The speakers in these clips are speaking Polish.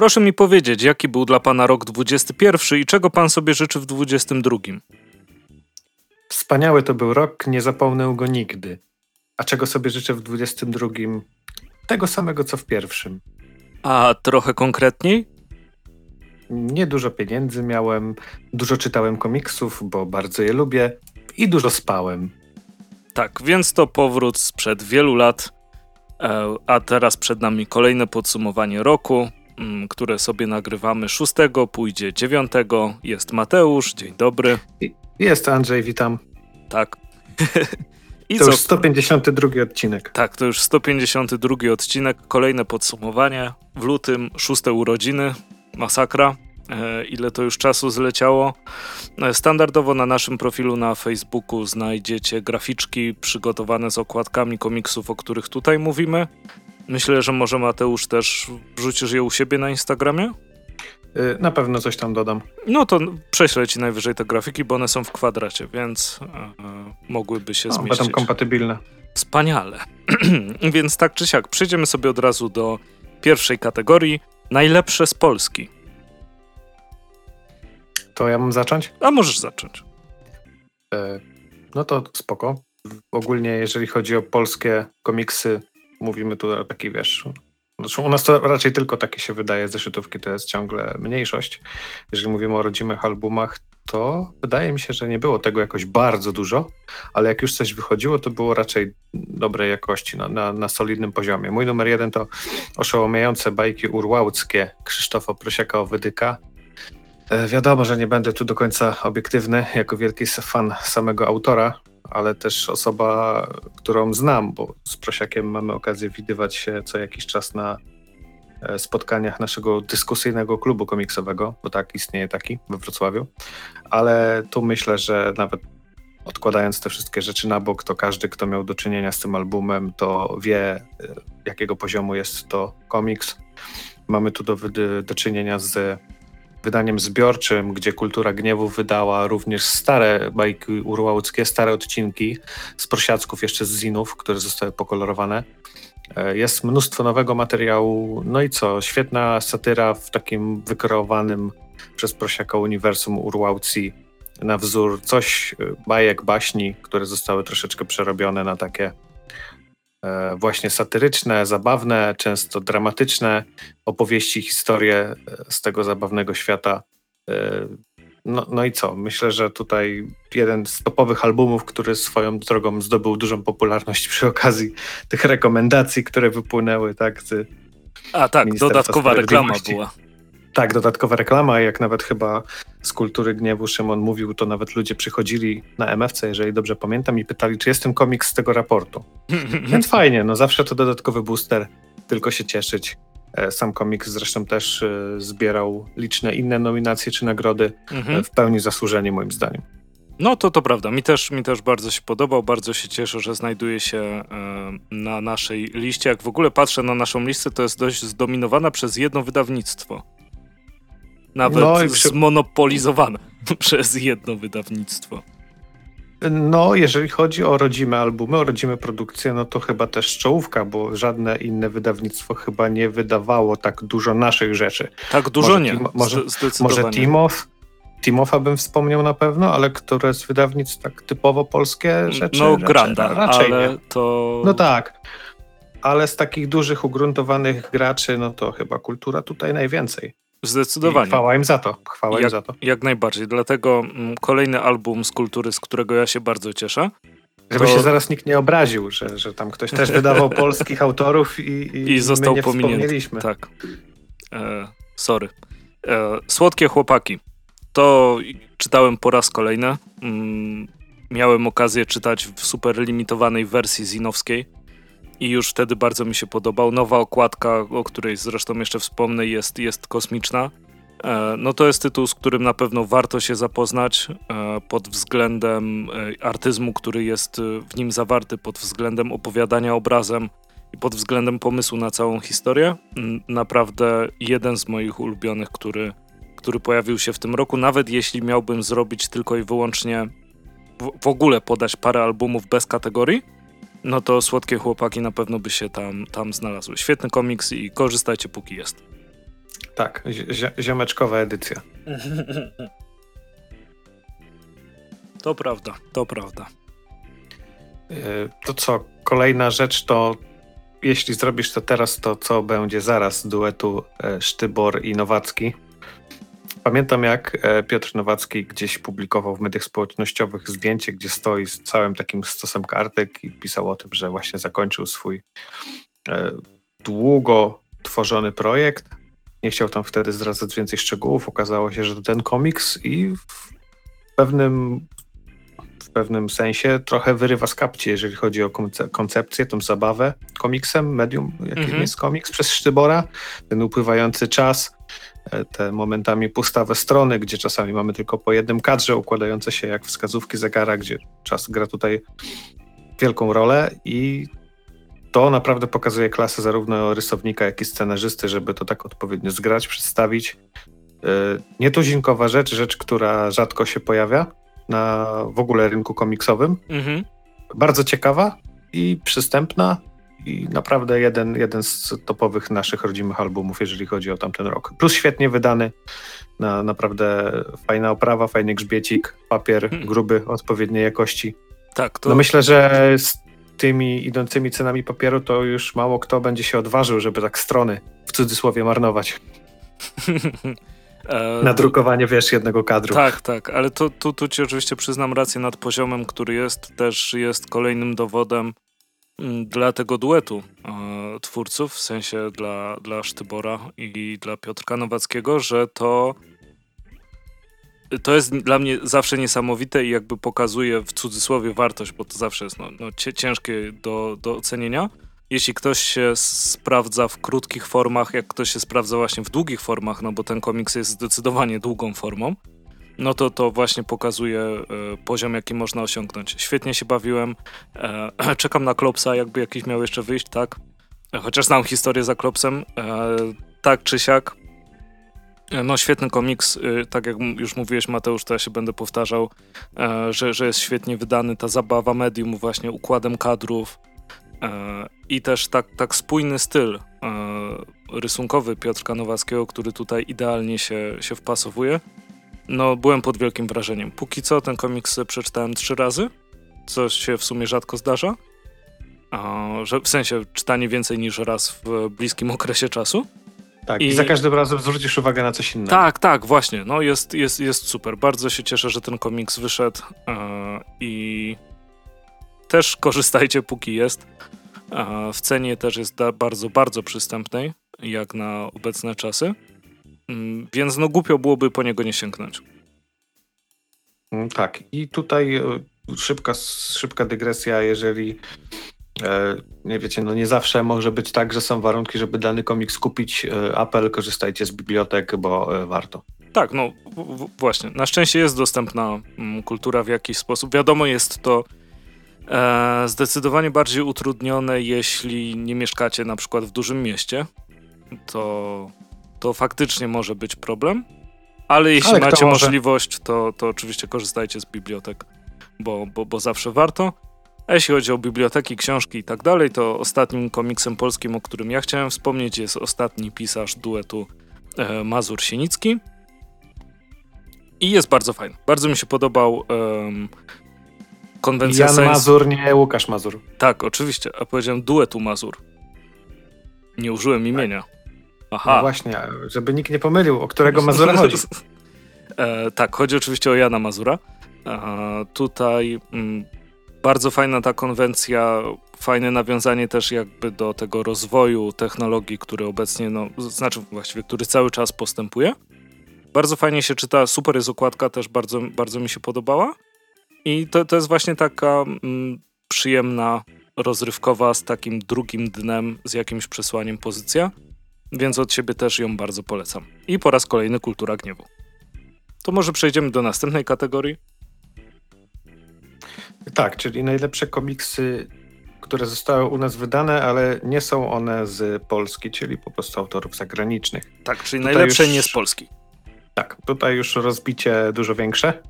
Proszę mi powiedzieć, jaki był dla pana rok 2021 i czego pan sobie życzy w 2022? Wspaniały to był rok, nie zapomnę go nigdy. A czego sobie życzę w 2022? Tego samego, co w pierwszym. A trochę konkretniej? Niedużo pieniędzy miałem, dużo czytałem komiksów, bo bardzo je lubię i dużo spałem. Tak, więc to powrót sprzed wielu lat, a teraz przed nami kolejne podsumowanie roku, które sobie nagrywamy 6, pójdzie 9. Jest Mateusz, dzień dobry. Jest Andrzej, witam. Tak. I to już 152 odcinek. Tak, to już 152 odcinek, kolejne podsumowanie. W lutym 6 urodziny, masakra. Ile to już czasu zleciało. Standardowo na naszym profilu na Facebooku znajdziecie graficzki przygotowane z okładkami komiksów, o których tutaj mówimy. Myślę, że może Mateusz też wrzucisz je u siebie na Instagramie? Na pewno coś tam dodam. No to prześlę ci najwyżej te grafiki, bo one są w kwadracie, więc mogłyby się zmieścić. Będą kompatybilne. Wspaniale. Więc tak czy siak, przejdziemy sobie od razu do pierwszej kategorii. Najlepsze z Polski. To ja mam zacząć? A możesz zacząć. No to spoko. Ogólnie jeżeli chodzi o polskie komiksy, mówimy tu o taki, wiesz... Zresztą u nas to raczej tylko takie się wydaje, zeszytówki to jest ciągle mniejszość. Jeżeli mówimy o rodzimych albumach, to wydaje mi się, że nie było tego jakoś bardzo dużo, ale jak już coś wychodziło, to było raczej dobrej jakości, na solidnym poziomie. Mój numer 1 to Oszałamiające bajki urłałckie Krzysztofa Prosiaka-Owydyka. Wiadomo, że nie będę tu do końca obiektywny, jako wielki fan samego autora, ale też osoba, którą znam, bo z Prosiakiem mamy okazję widywać się co jakiś czas na spotkaniach naszego dyskusyjnego klubu komiksowego, bo tak istnieje taki we Wrocławiu, ale tu myślę, że nawet odkładając te wszystkie rzeczy na bok, to każdy, kto miał do czynienia z tym albumem, to wie, jakiego poziomu jest to komiks. Mamy tu do czynienia z wydaniem zbiorczym, gdzie Kultura Gniewu wydała również stare bajki urłałckie, stare odcinki z prosiacków, jeszcze z zinów, które zostały pokolorowane. Jest mnóstwo nowego materiału, no i co, świetna satyra w takim wykreowanym przez Prosiaka uniwersum urłałcji na wzór coś bajek, baśni, które zostały troszeczkę przerobione na takie właśnie satyryczne, zabawne, często dramatyczne opowieści, historie z tego zabawnego świata. No i co? Myślę, że tutaj jeden z topowych albumów, który swoją drogą zdobył dużą popularność przy okazji tych rekomendacji, które wypłynęły, tak? A tak, dodatkowa reklama była. Tak, dodatkowa reklama, jak nawet chyba z Kultury Gniewu Szymon mówił, to nawet ludzie przychodzili na MFC, jeżeli dobrze pamiętam, i pytali, czy jest ten komiks z tego raportu. Więc fajnie, no zawsze to dodatkowy booster, tylko się cieszyć. Sam komiks zresztą też zbierał liczne inne nominacje czy nagrody, w pełni zasłużenie moim zdaniem. No to prawda, mi też bardzo się podobał, bardzo się cieszę, że znajduje się na naszej liście. Jak w ogóle patrzę na naszą listę, to jest dość zdominowana przez jedno wydawnictwo. Nawet zmonopolizowane przez jedno wydawnictwo. No, jeżeli chodzi o rodzime albumy, o rodzime produkcje, no to chyba też czołówka, bo żadne inne wydawnictwo chyba nie wydawało tak dużo naszych rzeczy. Tak dużo może nie, zdecydowanie. Może Timofa bym wspomniał na pewno, ale które z wydawnictw tak typowo polskie rzeczy? No, Granda, raczej ale nie. To... No tak, ale z takich dużych, ugruntowanych graczy, no to chyba Kultura tutaj najwięcej. Zdecydowanie. Chwała im za to. Jak najbardziej. Dlatego kolejny album z Kultury, z którego ja się bardzo cieszę. Żeby się zaraz nikt nie obraził, że tam ktoś też wydawał polskich autorów i został my nie wspomnieliśmy. Tak. Sorry. Słodkie chłopaki. To czytałem po raz kolejny. Miałem okazję czytać w superlimitowanej wersji zinowskiej. I już wtedy bardzo mi się podobał. Nowa okładka, o której zresztą jeszcze wspomnę, jest kosmiczna. No to jest tytuł, z którym na pewno warto się zapoznać pod względem artyzmu, który jest w nim zawarty, pod względem opowiadania obrazem i pod względem pomysłu na całą historię. Naprawdę jeden z moich ulubionych, który pojawił się w tym roku. Nawet jeśli miałbym zrobić tylko i wyłącznie, w ogóle podać parę albumów bez kategorii, no to Słodkie chłopaki na pewno by się tam znalazły. Świetny komiks i korzystajcie póki jest. Tak, ziomeczkowa edycja. To prawda, to prawda. To co, kolejna rzecz to, jeśli zrobisz to teraz, to co będzie zaraz duetu Sztybor i Nowacki. Pamiętam, jak Piotr Nowacki gdzieś publikował w mediach społecznościowych zdjęcie, gdzie stoi z całym takim stosem kartek i pisał o tym, że właśnie zakończył swój długo tworzony projekt. Nie chciał tam wtedy zdradzać więcej szczegółów. Okazało się, że to ten komiks i w pewnym sensie trochę wyrywa z kapci, jeżeli chodzi o koncepcję, tą zabawę komiksem, medium, jakim jest komiks, przez Sztybora. Ten upływający czas, te momentami pustawe strony, gdzie czasami mamy tylko po jednym kadrze układające się jak wskazówki zegara, gdzie czas gra tutaj wielką rolę i to naprawdę pokazuje klasę zarówno rysownika, jak i scenarzysty, żeby to tak odpowiednio zgrać, przedstawić. Nietuzinkowa rzecz, która rzadko się pojawia na w ogóle rynku komiksowym. Mhm. Bardzo ciekawa i przystępna i naprawdę jeden z topowych naszych rodzimych albumów, jeżeli chodzi o tamten rok. Plus świetnie wydany, naprawdę fajna oprawa, fajny grzbiecik, papier gruby, odpowiedniej jakości. Tak, to... No myślę, że z tymi idącymi cenami papieru to już mało kto będzie się odważył, żeby tak strony w cudzysłowie marnować. Nadrukowanie, wiesz, jednego kadru. Tak, tak, ale tu ci oczywiście przyznam rację nad poziomem, który jest, też jest kolejnym dowodem dla tego duetu twórców, w sensie dla Sztybora i dla Piotrka Nowackiego, że to jest dla mnie zawsze niesamowite i jakby pokazuje w cudzysłowie wartość, bo to zawsze jest ciężkie do ocenienia. Jeśli ktoś się sprawdza w krótkich formach, jak ktoś się sprawdza właśnie w długich formach, no bo ten komiks jest zdecydowanie długą formą, no to właśnie pokazuje poziom, jaki można osiągnąć. Świetnie się bawiłem, czekam na Klopsa, jakby jakiś miał jeszcze wyjść, tak? Chociaż znam historię za Klopsem, tak czy siak. No świetny komiks, tak jak już mówiłeś, Mateusz, to ja się będę powtarzał, że jest świetnie wydany, ta zabawa medium właśnie układem kadrów, i też tak spójny styl rysunkowy Piotrka Nowackiego, który tutaj idealnie się wpasowuje. No, byłem pod wielkim wrażeniem. Póki co ten komiks przeczytałem 3 razy, co się w sumie rzadko zdarza. W sensie czytanie więcej niż raz w bliskim okresie czasu. Tak, i za każdym razem zwrócisz uwagę na coś innego. Tak, tak, właśnie. No, jest super. Bardzo się cieszę, że ten komiks wyszedł i też korzystajcie, póki jest. W cenie też jest bardzo, bardzo przystępnej, jak na obecne czasy. Więc głupio byłoby po niego nie sięgnąć. Tak. I tutaj szybka dygresja, jeżeli nie wiecie, nie zawsze może być tak, że są warunki, żeby dany komiks kupić. Apel, korzystajcie z bibliotek, bo warto. Tak, właśnie. Na szczęście jest dostępna kultura w jakiś sposób. Wiadomo, jest to zdecydowanie bardziej utrudnione, jeśli nie mieszkacie na przykład w dużym mieście, to faktycznie może być problem, ale jeśli macie możliwość, to oczywiście korzystajcie z bibliotek, bo zawsze warto. A jeśli chodzi o biblioteki, książki i tak dalej, to ostatnim komiksem polskim, o którym ja chciałem wspomnieć, jest ostatni pisarz duetu Mazur-Sienicki i jest bardzo fajny. Bardzo mi się podobał konwencja Jan Mazur, nie Łukasz Mazur. Tak, oczywiście, a powiedziałem duetu Mazur. Nie użyłem imienia. Aha. No właśnie, żeby nikt nie pomylił, o którego Mazura chodzi. Tak, chodzi oczywiście o Jana Mazura. Tutaj bardzo fajna ta konwencja, fajne nawiązanie też jakby do tego rozwoju technologii, który obecnie, który cały czas postępuje. Bardzo fajnie się czyta, super jest okładka, też bardzo, bardzo mi się podobała. I to jest właśnie taka przyjemna, rozrywkowa, z takim drugim dnem, z jakimś przesłaniem pozycja, więc od siebie też ją bardzo polecam. I po raz kolejny Kultura Gniewu. To może przejdziemy do następnej kategorii? Tak, czyli najlepsze komiksy, które zostały u nas wydane, ale nie są one z Polski, czyli po prostu autorów zagranicznych. Tak, czyli tutaj najlepsze już nie z Polski. Tak, tutaj już rozbicie dużo większe.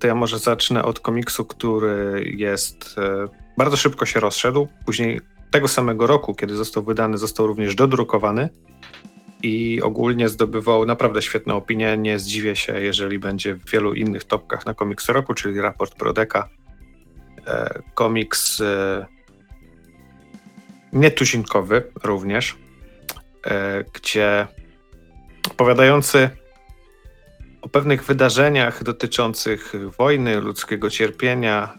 To ja może zacznę od komiksu, który jest bardzo szybko się rozszedł. Później tego samego roku, kiedy został wydany, został również dodrukowany. i ogólnie zdobywał naprawdę świetne opinie. Nie zdziwię się, jeżeli będzie w wielu innych topkach na komiks roku, czyli Raport Brodeka. Komiks nietuzinkowy również, gdzie opowiadający o pewnych wydarzeniach dotyczących wojny, ludzkiego cierpienia,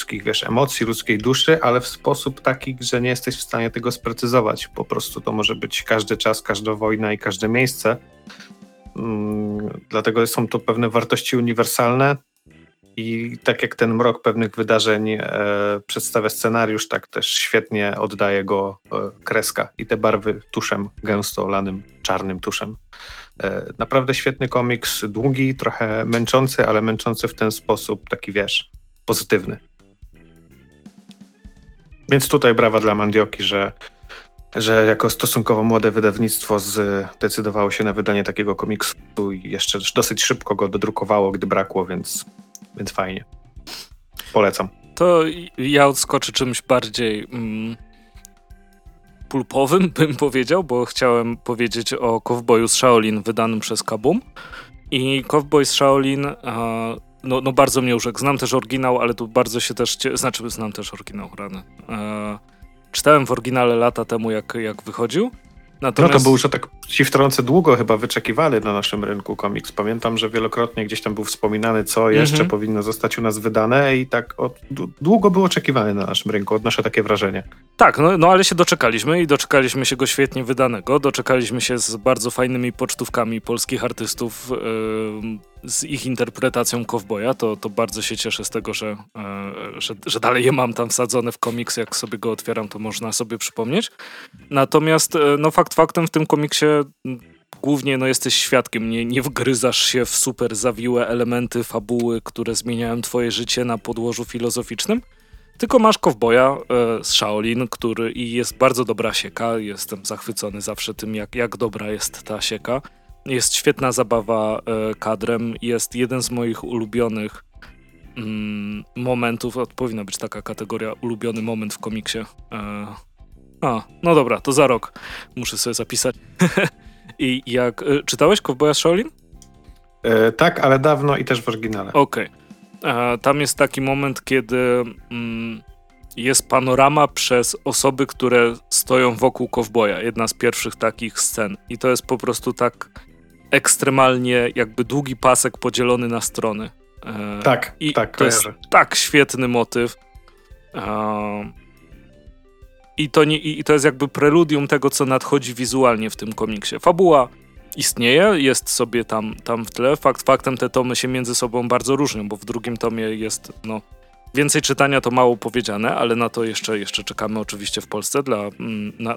ludzkich emocji, ludzkiej duszy, ale w sposób taki, że nie jesteś w stanie tego sprecyzować. Po prostu to może być każdy czas, każda wojna i każde miejsce. Dlatego są to pewne wartości uniwersalne i tak jak ten mrok pewnych wydarzeń przedstawia scenariusz, tak też świetnie oddaje go kreska i te barwy tuszem, gęsto olanym czarnym tuszem. Naprawdę świetny komiks, długi, trochę męczący, ale męczący w ten sposób, taki pozytywny. Więc tutaj brawa dla Mandioki, że jako stosunkowo młode wydawnictwo zdecydowało się na wydanie takiego komiksu i jeszcze dosyć szybko go dodrukowało, gdy brakło, więc fajnie. Polecam. To ja odskoczę czymś bardziej pulpowym, bym powiedział, bo chciałem powiedzieć o Cowboyu z Shaolin wydanym przez Kabum. I Cowboy z Shaolin... No bardzo mnie urzekł. Znam też oryginał, ale tu bardzo się też... znam też oryginał, rany. Czytałem w oryginale lata temu, jak wychodził. Natomiast... No to był, że tak ci wtrącę, długo chyba wyczekiwali na naszym rynku komiks. Pamiętam, że wielokrotnie gdzieś tam był wspominany, co jeszcze powinno zostać u nas wydane i tak długo było oczekiwane na naszym rynku. Odnoszę takie wrażenie. Tak, no ale się doczekaliśmy i doczekaliśmy się go świetnie wydanego. Doczekaliśmy się z bardzo fajnymi pocztówkami polskich artystów, z ich interpretacją Kowboja. To bardzo się cieszę z tego, że dalej je mam tam wsadzone w komiks. Jak sobie go otwieram, to można sobie przypomnieć. Natomiast no fakt faktem, w tym komiksie głównie jesteś świadkiem. Nie wgryzasz się w super zawiłe elementy fabuły, które zmieniają twoje życie na podłożu filozoficznym. Tylko masz Kowboja z Shaolin, który i jest bardzo dobra sieka. Jestem zachwycony zawsze tym, jak dobra jest ta sieka. Jest świetna zabawa kadrem, jest jeden z moich ulubionych momentów, powinna być taka kategoria, ulubiony moment w komiksie. No dobra, to za rok. Muszę sobie zapisać. I jak... czytałeś Kowboja z Shaolin? Tak, ale dawno i też w oryginale. Okej. Tam jest taki moment, kiedy jest panorama przez osoby, które stoją wokół Kowboja. Jedna z pierwszych takich scen. I to jest po prostu tak... ekstremalnie jakby długi pasek podzielony na strony. Tak, to jest tak świetny motyw. I to jest jakby preludium tego, co nadchodzi wizualnie w tym komiksie. Fabuła istnieje, jest sobie tam w tle. Fakt faktem te tomy się między sobą bardzo różnią, bo w drugim tomie jest więcej czytania, to mało powiedziane, ale na to jeszcze czekamy oczywiście w Polsce dla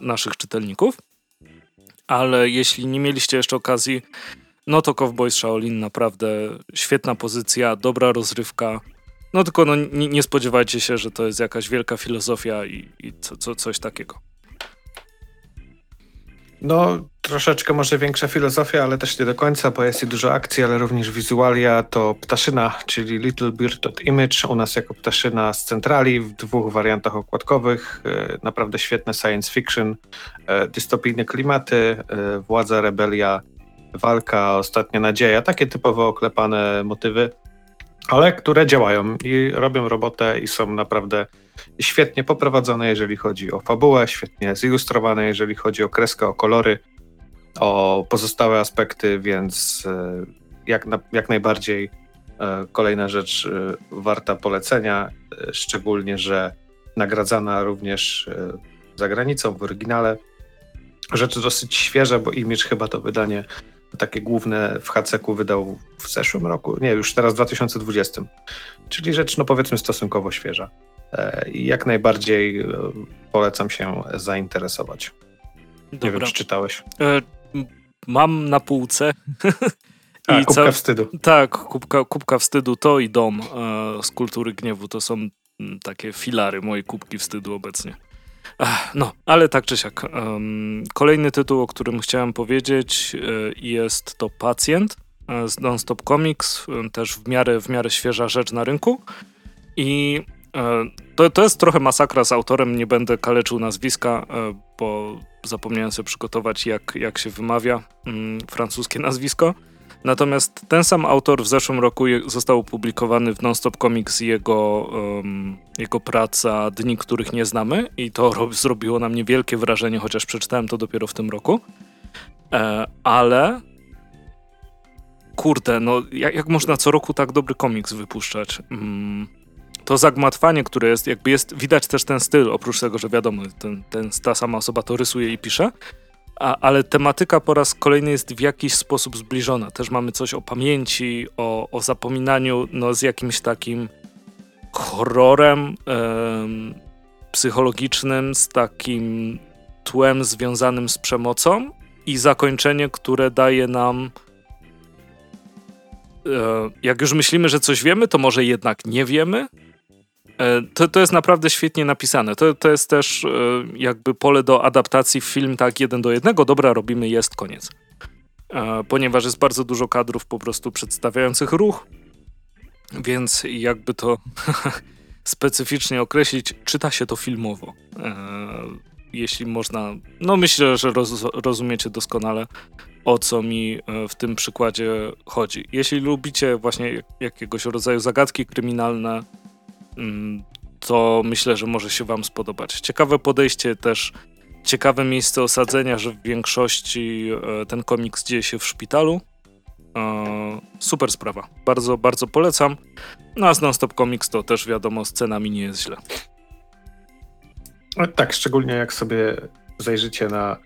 naszych czytelników. Ale jeśli nie mieliście jeszcze okazji, no to Cowboy z Shaolin naprawdę świetna pozycja, dobra rozrywka. No tylko nie spodziewajcie się, że to jest jakaś wielka filozofia i coś takiego. No troszeczkę może większa filozofia, ale też nie do końca, bo jest i dużo akcji, ale również wizualia to Ptaszyna, czyli Little Bird od Image, u nas jako Ptaszyna z centrali w 2 wariantach okładkowych, naprawdę świetne science fiction, dystopijne klimaty, władza, rebelia, walka, ostatnia nadzieja, takie typowo oklepane motywy, ale które działają i robią robotę i są naprawdę świetnie poprowadzone, jeżeli chodzi o fabułę, świetnie zilustrowane, jeżeli chodzi o kreskę, o kolory, o pozostałe aspekty, więc jak najbardziej kolejna rzecz warta polecenia, szczególnie, że nagradzana również za granicą w oryginale. Rzeczy dosyć świeże, bo Image chyba to wydanie takie główne w HC-ku wydał w zeszłym roku, nie, już teraz w 2020, czyli rzecz powiedzmy stosunkowo świeża. I jak najbardziej polecam się zainteresować. Dobra. Nie wiem, czy czytałeś. Mam na półce. Kubka wstydu. Tak, kubka wstydu to i Dom z Kultury Gniewu. To są takie filary mojej kubki wstydu obecnie. No, ale tak czy siak. Kolejny tytuł, o którym chciałem powiedzieć, jest to Pacjent z Non Stop Comics. Też w miarę świeża rzecz na rynku. I To jest trochę masakra z autorem, nie będę kaleczył nazwiska, bo zapomniałem sobie przygotować, jak się wymawia francuskie nazwisko. Natomiast ten sam autor w zeszłym roku został opublikowany w Non Stop Comics jego praca Dni których nie znamy i to zrobiło na mnie wielkie wrażenie, chociaż przeczytałem to dopiero w tym roku. Ale kurde, no jak można co roku tak dobry komiks wypuszczać? To zagmatwanie, które jest, jakby jest, widać też ten styl, oprócz tego, że wiadomo, ta sama osoba to rysuje i pisze, ale tematyka po raz kolejny jest w jakiś sposób zbliżona. Też mamy coś o pamięci, o zapominaniu, no z jakimś takim horrorem psychologicznym, z takim tłem związanym z przemocą i zakończenie, które daje nam... Jak już myślimy, że coś wiemy, to może jednak nie wiemy. To jest naprawdę świetnie napisane. To jest też jakby pole do adaptacji w film tak 1:1. Dobra, robimy, jest, koniec. Ponieważ jest bardzo dużo kadrów po prostu przedstawiających ruch, więc jakby to specyficznie określić, czyta się to filmowo. Jeśli można, no myślę, że rozumiecie doskonale, o co mi w tym przykładzie chodzi. Jeśli lubicie właśnie jakiegoś rodzaju zagadki kryminalne, to myślę, że może się wam spodobać. Ciekawe podejście też, ciekawe miejsce osadzenia, że w większości ten komiks dzieje się w szpitalu. Super sprawa. Bardzo, bardzo polecam. No a z Non Stop Comics to też wiadomo, z cenami nie jest źle. No tak, szczególnie jak sobie zajrzycie na...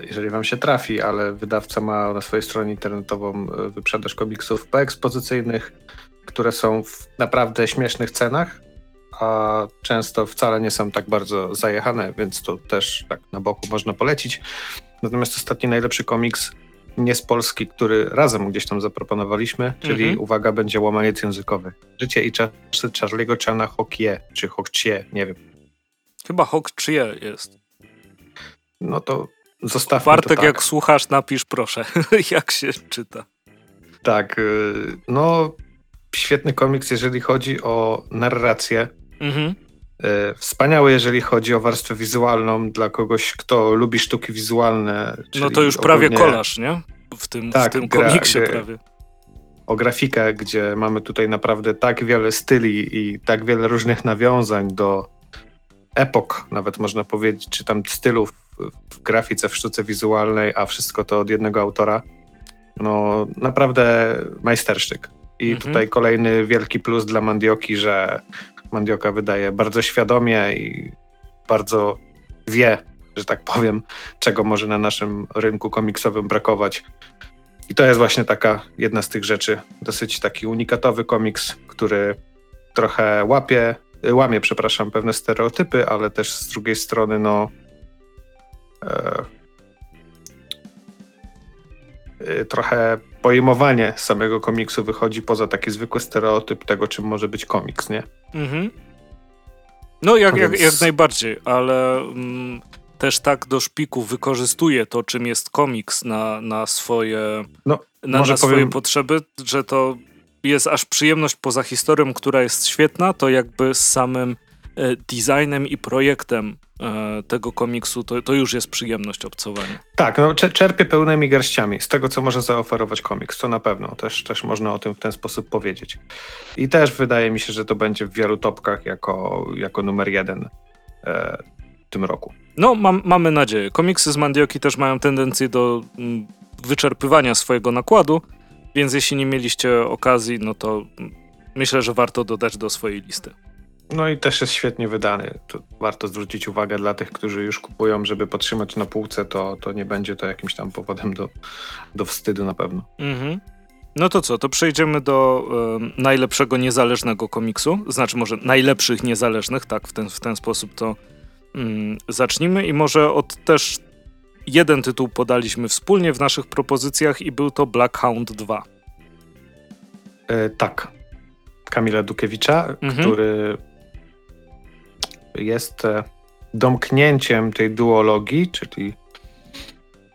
jeżeli wam się trafi, ale wydawca ma na swojej stronie internetową wyprzedaż komiksów poekspozycyjnych, które są w naprawdę śmiesznych cenach, a często wcale nie są tak bardzo zajechane, więc to też tak na boku można polecić. Natomiast ostatni najlepszy komiks nie z Polski, który razem gdzieś tam zaproponowaliśmy, czyli uwaga, będzie łamaniec językowy. Życie i czasy Charlie'ego Chana Hokcie, czy Hokcie, nie wiem. Chyba Hokcie jest. No to zostawmy Bartek, to tak. Jak słuchasz, napisz proszę, jak się czyta. Tak, no świetny komiks, jeżeli chodzi o narrację. Wspaniały, jeżeli chodzi o warstwę wizualną dla kogoś, kto lubi sztuki wizualne. No to już prawie ogólnie... kolaż, nie? W tym komiksie prawie. O grafikę, gdzie mamy tutaj naprawdę tak wiele styli i tak wiele różnych nawiązań do epok, nawet można powiedzieć, czy tam stylów w grafice, w sztuce wizualnej, a wszystko to od jednego autora. No naprawdę majstersztyk. I tutaj kolejny wielki plus dla Mandioki, że Mandioka wydaje bardzo świadomie i bardzo wie, że tak powiem, czego może na naszym rynku komiksowym brakować. I to jest właśnie taka jedna z tych rzeczy. Dosyć taki unikatowy komiks, który trochę łamie pewne stereotypy, ale też z drugiej strony no trochę pojmowanie samego komiksu wychodzi poza taki zwykły stereotyp tego, czym może być komiks, nie? No jak najbardziej, ale też tak do szpiku wykorzystuje to, czym jest komiks na swoje, swoje potrzeby, że to jest aż przyjemność poza historią, która jest świetna, to jakby z samym designem i projektem tego komiksu, to już jest przyjemność obcowania. Tak, no czerpie pełnymi garściami z tego, co może zaoferować komiks, to na pewno. Też można o tym w ten sposób powiedzieć. I też wydaje mi się, że to będzie w wielu topkach jako numer 1 w tym roku. No, mamy nadzieję. Komiksy z Mandioki też mają tendencję do wyczerpywania swojego nakładu, więc jeśli nie mieliście okazji, no to myślę, że warto dodać do swojej listy. No i też jest świetnie wydany. To warto zwrócić uwagę dla tych, którzy już kupują, żeby podtrzymać na półce, to nie będzie to jakimś tam powodem do wstydu na pewno. No to co, to przejdziemy do najlepszego niezależnego komiksu, znaczy może najlepszych niezależnych, tak, w ten sposób to zacznijmy i może od też jeden tytuł podaliśmy wspólnie w naszych propozycjach i był to Black Hound 2. Tak. Kamila Dukiewicza, który jest domknięciem tej duologii, czyli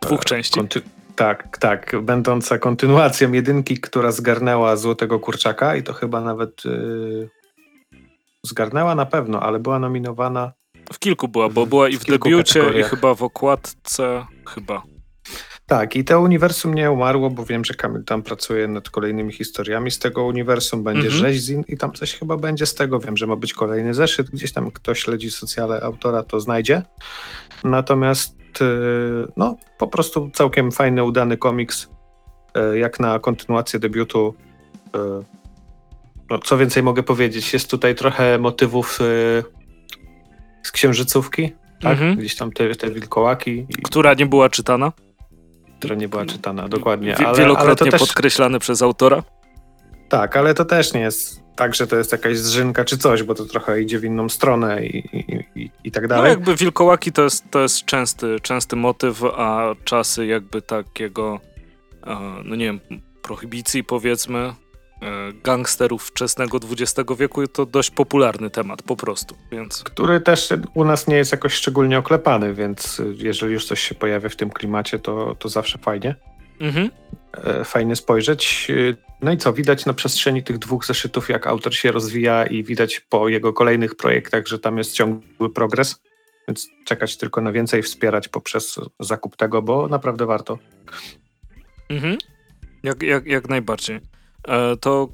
2 części. Tak. Będąca kontynuacją jedynki, która zgarnęła Złotego Kurczaka i to chyba nawet zgarnęła na pewno, ale była nominowana... W kilku była, bo była i w debiucie, i chyba w okładce, chyba. Tak, i to uniwersum nie umarło, bo wiem, że Kamil tam pracuje nad kolejnymi historiami z tego uniwersum, będzie rzeźzin i tam coś chyba będzie z tego. Wiem, że ma być kolejny zeszyt, gdzieś tam kto śledzi socjale autora, to znajdzie. Natomiast no, po prostu całkiem fajny, udany komiks, jak na kontynuację debiutu. No, co więcej mogę powiedzieć, jest tutaj trochę motywów z księżycówki, tak? Gdzieś tam te wilkołaki. Która nie była czytana. Która nie była czytana, dokładnie. Ale, wielokrotnie ale to podkreślane też, przez autora. Tak, ale to też nie jest tak, że to jest jakaś zżynka czy coś, bo to trochę idzie w inną stronę i tak dalej. No jakby wilkołaki to jest częsty motyw, a czasy jakby takiego, no nie wiem, prohibicji powiedzmy, gangsterów wczesnego XX wieku to dość popularny temat po prostu. Więc... Który też u nas nie jest jakoś szczególnie oklepany, więc jeżeli już coś się pojawia w tym klimacie, to zawsze fajnie. Fajnie spojrzeć. No i co, widać na przestrzeni tych dwóch zeszytów, jak autor się rozwija i widać po jego kolejnych projektach, że tam jest ciągły progres, więc czekać tylko na więcej, wspierać poprzez zakup tego, bo naprawdę warto. Jak najbardziej. To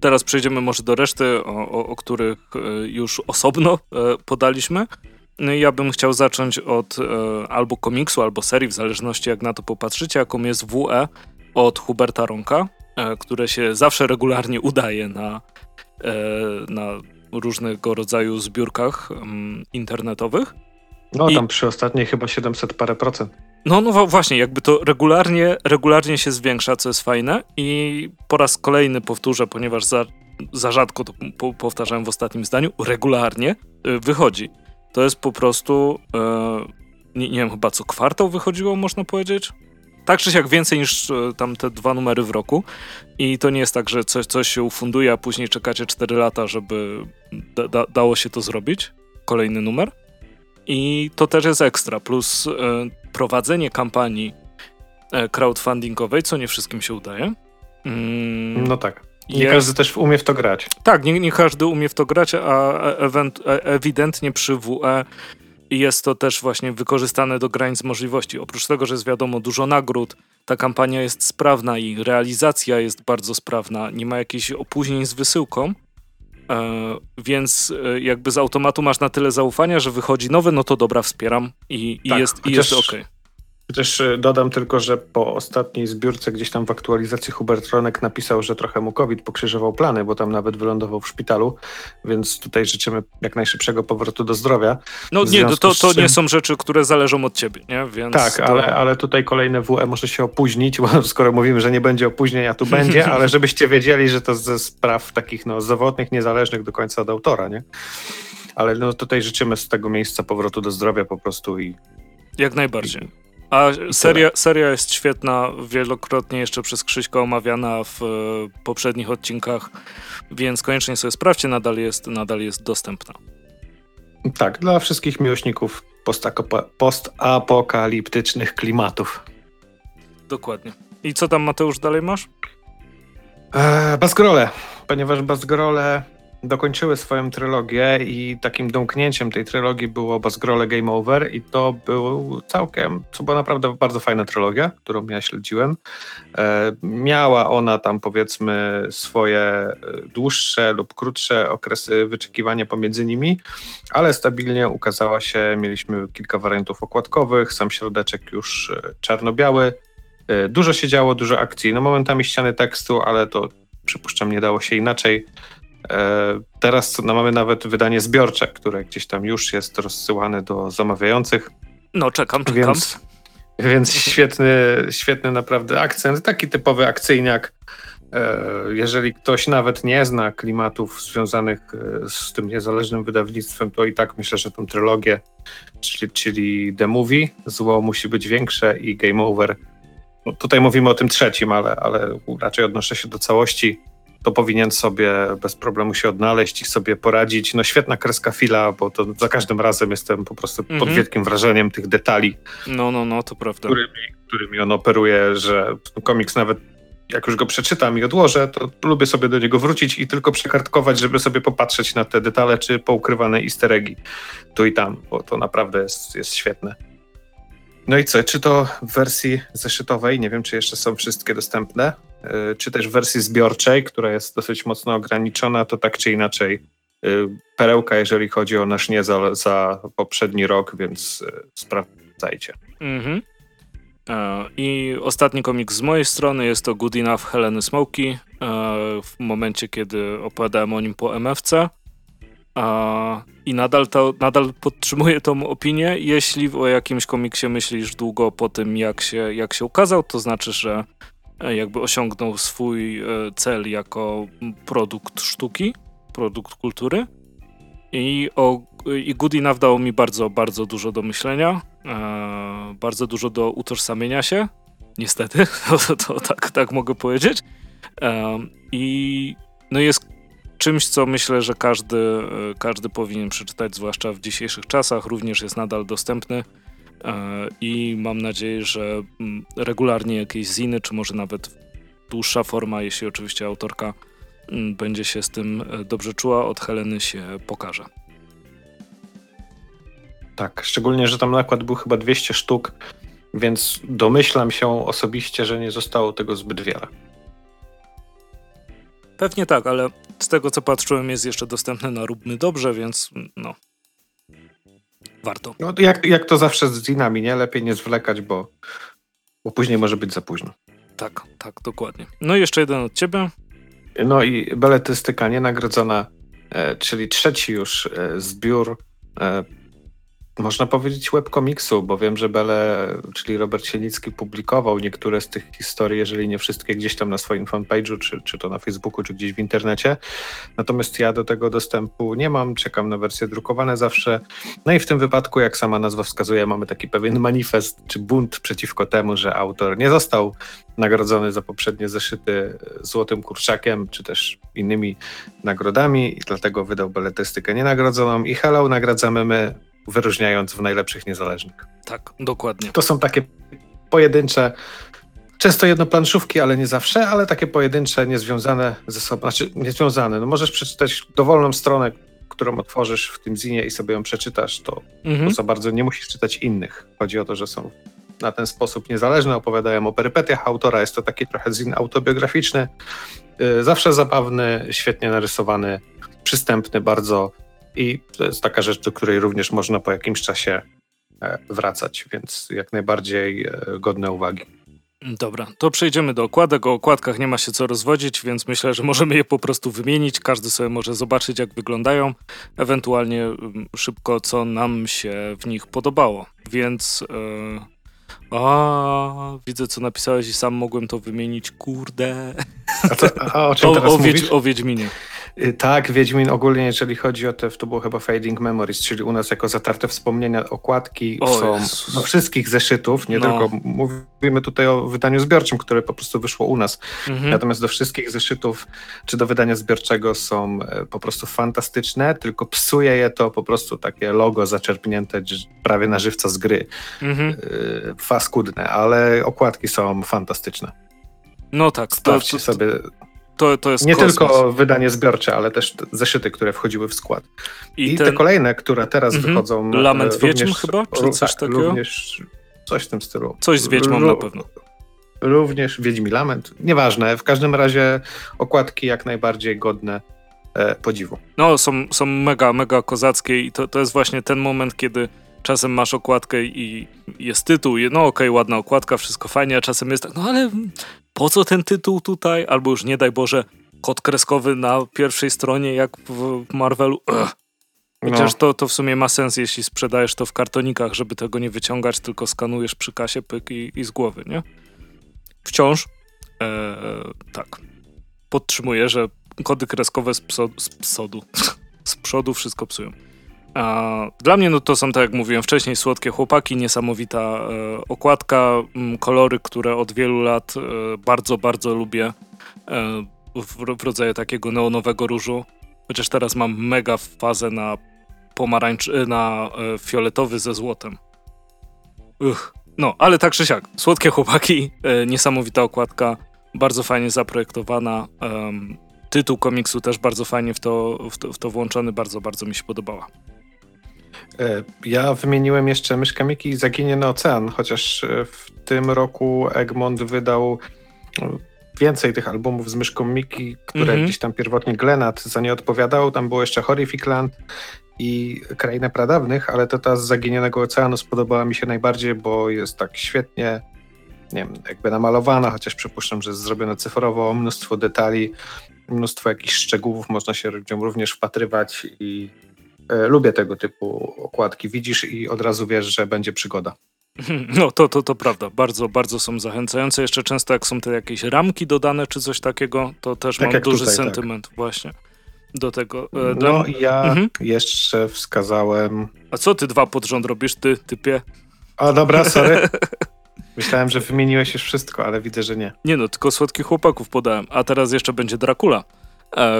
teraz przejdziemy może do reszty, o których już osobno podaliśmy. Ja bym chciał zacząć od albo komiksu, albo serii, w zależności jak na to popatrzycie, jaką jest WE od Huberta Ronka, które się zawsze regularnie udaje na różnego rodzaju zbiórkach internetowych. No tam przy ostatniej chyba 700 parę procent. No właśnie, jakby to regularnie się zwiększa, co jest fajne i po raz kolejny powtórzę, ponieważ za rzadko to powtarzałem w ostatnim zdaniu, regularnie wychodzi. To jest po prostu, nie wiem, chyba co kwartał wychodziło, można powiedzieć. Tak czy siak więcej niż tam te 2 numery w roku i to nie jest tak, że coś się ufunduje, a później czekacie 4 lata, żeby dało się to zrobić. Kolejny numer. I to też jest ekstra, plus prowadzenie kampanii crowdfundingowej, co nie wszystkim się udaje. No tak. Nie każdy też umie w to grać. Tak, nie każdy umie w to grać, a ewidentnie przy WE jest to też właśnie wykorzystane do granic możliwości. Oprócz tego, że jest wiadomo dużo nagród, ta kampania jest sprawna i realizacja jest bardzo sprawna, nie ma jakichś opóźnień z wysyłką. Więc jakby z automatu masz na tyle zaufania, że wychodzi nowy, no to dobra, wspieram tak, jest okej. Okay. Też dodam tylko, że po ostatniej zbiórce gdzieś tam w aktualizacji Hubert Ronek napisał, że trochę mu COVID pokrzyżował plany, bo tam nawet wylądował w szpitalu, więc tutaj życzymy jak najszybszego powrotu do zdrowia. No nie, to nie są rzeczy, które zależą od ciebie, nie? Więc tak, to... ale tutaj kolejne WE może się opóźnić, bo skoro mówimy, że nie będzie opóźnień, a tu będzie, ale żebyście wiedzieli, że to ze spraw takich zawodnych, niezależnych do końca od autora, nie? Ale tutaj życzymy z tego miejsca powrotu do zdrowia po prostu i... Jak najbardziej. A seria jest świetna, wielokrotnie jeszcze przez Krzyśka omawiana w poprzednich odcinkach, więc koniecznie sobie sprawdźcie, nadal jest dostępna. Tak, dla wszystkich miłośników postapokaliptycznych klimatów. Dokładnie. I co tam, Mateusz, dalej masz? Bazgrole, ponieważ Bazgrole dokończyły swoją trylogię i takim domknięciem tej trylogii było Bazgrole Game Over i to był była naprawdę bardzo fajna trylogia, którą ja śledziłem. Miała ona tam powiedzmy swoje dłuższe lub krótsze okresy wyczekiwania pomiędzy nimi, ale stabilnie ukazała się, mieliśmy kilka wariantów okładkowych, sam środeczek już czarno-biały. Dużo się działo, dużo akcji, momentami ściany tekstu, ale to przypuszczam nie dało się inaczej. Teraz mamy nawet wydanie zbiorcze, które gdzieś tam już jest rozsyłane do zamawiających. No czekam. Więc świetny naprawdę akcent, taki typowy akcyjniak. Jeżeli ktoś nawet nie zna klimatów związanych z tym niezależnym wydawnictwem, to i tak myślę, że tą trylogię, czyli The Movie, Zło musi być większe i Game Over. No, tutaj mówimy o tym trzecim, ale raczej odnoszę się do całości. To powinien sobie bez problemu się odnaleźć i sobie poradzić. Świetna kreska Fila, bo to za każdym razem jestem po prostu pod wielkim wrażeniem tych detali. No, to prawda. Którymi on operuje, że komiks nawet jak już go przeczytam i odłożę, to lubię sobie do niego wrócić i tylko przekartkować, żeby sobie popatrzeć na te detale czy poukrywane easter eggi tu i tam, bo to naprawdę jest świetne. No i co, czy to w wersji zeszytowej, nie wiem czy jeszcze są wszystkie dostępne, czy też w wersji zbiorczej, która jest dosyć mocno ograniczona, to tak czy inaczej perełka, jeżeli chodzi o nasz nie za poprzedni rok, więc sprawdzajcie. Mhm. I ostatni komik z mojej strony jest to Good Enough Heleny Smoki, w momencie kiedy opowiadałem o nim po MFC i nadal podtrzymuję tą opinię. Jeśli o jakimś komiksie myślisz długo po tym jak się ukazał, to znaczy, że jakby osiągnął swój cel jako produkt sztuki, produkt kultury. I Good Enough dało mi bardzo, bardzo dużo do myślenia, bardzo dużo do utożsamienia się, niestety, to tak mogę powiedzieć. I no jest czymś, co myślę, że każdy powinien przeczytać, zwłaszcza w dzisiejszych czasach, również jest nadal dostępny i mam nadzieję, że regularnie jakieś ziny, czy może nawet dłuższa forma, jeśli oczywiście autorka będzie się z tym dobrze czuła, od Heleny się pokaże. Tak, szczególnie, że tam nakład był chyba 200 sztuk, więc domyślam się osobiście, że nie zostało tego zbyt wiele. Pewnie tak, ale z tego co patrzyłem jest jeszcze dostępne na Róbmy Dobrze, więc no, warto. No, jak to zawsze z zinami, nie? Lepiej nie zwlekać, bo później może być za późno. Tak, dokładnie. No i jeszcze jeden od ciebie. No i beletystyka nienagrodzona, czyli trzeci już zbiór, można powiedzieć, webkomiksu, bo wiem, że Bele, czyli Robert Sielicki, publikował niektóre z tych historii, jeżeli nie wszystkie, gdzieś tam na swoim fanpage'u, czy to na Facebooku, czy gdzieś w internecie. Natomiast ja do tego dostępu nie mam, czekam na wersje drukowane zawsze. No i w tym wypadku, jak sama nazwa wskazuje, mamy taki pewien manifest, czy bunt przeciwko temu, że autor nie został nagrodzony za poprzednie zeszyty Złotym Kurczakiem, czy też innymi nagrodami i dlatego wydał beletystykę nienagrodzoną i hello, nagradzamy my, wyróżniając w najlepszych niezależnych. Tak, dokładnie. To są takie pojedyncze, często jednoplanszówki, ale nie zawsze, ale takie pojedyncze, niezwiązane ze sobą, znaczy niezwiązane. No możesz przeczytać dowolną stronę, którą otworzysz w tym zinie i sobie ją przeczytasz, to za bardzo nie musisz czytać innych. Chodzi o to, że są na ten sposób niezależne, opowiadają o perypetiach autora, jest to taki trochę zin autobiograficzny, zawsze zabawny, świetnie narysowany, przystępny bardzo. I to jest taka rzecz, do której również można po jakimś czasie wracać, więc jak najbardziej godne uwagi. Dobra, to przejdziemy do okładek. O okładkach nie ma się co rozwodzić, więc myślę, że możemy je po prostu wymienić. Każdy sobie może zobaczyć, jak wyglądają, ewentualnie szybko, co nam się w nich podobało. Więc widzę, co napisałeś i sam mogłem to wymienić. Kurde. A o czym teraz mówisz? O Wiedźminie. Tak, Wiedźmin ogólnie, jeżeli chodzi o te, to było chyba Fading Memories, czyli u nas jako zatarte wspomnienia okładki są do wszystkich zeszytów, nie tylko mówimy tutaj o wydaniu zbiorczym, które po prostu wyszło u nas, natomiast do wszystkich zeszytów czy do wydania zbiorczego są po prostu fantastyczne, tylko psuje je to po prostu takie logo zaczerpnięte prawie na żywca z gry, paskudne, ale okładki są fantastyczne. No tak. Sprawdźcie sobie... To jest nie kosmos. Tylko wydanie zbiorcze, ale też zeszyty, które wchodziły w skład. I te kolejne, które teraz wychodzą... Lament Wiedźm chyba? Czy coś takiego? Również coś w tym stylu. Coś z Wiedźmą na pewno. Również Wiedźmi Lament. Nieważne. W każdym razie okładki jak najbardziej godne podziwu. No, są mega, mega kozackie i to jest właśnie ten moment, kiedy czasem masz okładkę i jest tytuł, no okej, ładna okładka, wszystko fajnie, a czasem jest tak, no ale po co ten tytuł tutaj? Albo już nie daj Boże, kod kreskowy na pierwszej stronie jak w Marvelu. Chociaż to w sumie ma sens, jeśli sprzedajesz to w kartonikach, żeby tego nie wyciągać, tylko skanujesz przy kasie, pyk i z głowy, nie? Wciąż tak. Podtrzymuję, że kody kreskowe z przodu wszystko psują. Dla mnie to są, tak jak mówiłem wcześniej, słodkie chłopaki, niesamowita okładka, kolory, które od wielu lat bardzo, bardzo lubię w rodzaju takiego neonowego różu, chociaż teraz mam mega fazę na fioletowy ze złotem. No, ale tak czy siak, słodkie chłopaki, niesamowita okładka, bardzo fajnie zaprojektowana. Tytuł komiksu też bardzo fajnie w to włączony, bardzo mi się podobała. Ja wymieniłem jeszcze Myszkę Miki i Zaginiony Ocean, chociaż w tym roku Egmont wydał więcej tych albumów z Myszką Miki, które gdzieś tam pierwotnie Glenat za nie odpowiadał. Tam było jeszcze Horrificland i Kraina Pradawnych, ale to ta z Zaginionego Oceanu spodobała mi się najbardziej, bo jest tak świetnie, nie wiem, jakby namalowana, chociaż przypuszczam, że jest zrobiona cyfrowo, mnóstwo detali, mnóstwo jakichś szczegółów, można się ludziom również wpatrywać i lubię tego typu okładki. Widzisz i od razu wiesz, że będzie przygoda. No to prawda, bardzo są zachęcające. Jeszcze często jak są te jakieś ramki dodane czy coś takiego, to też tak mam duży tutaj, sentyment właśnie do tego. No ja jeszcze wskazałem... A co ty dwa pod rząd robisz, ty typie? A dobra, sorry. Myślałem, że wymieniłeś już wszystko, ale widzę, że nie. Nie no, tylko Słodkich Chłopaków podałem, a teraz jeszcze będzie Dracula,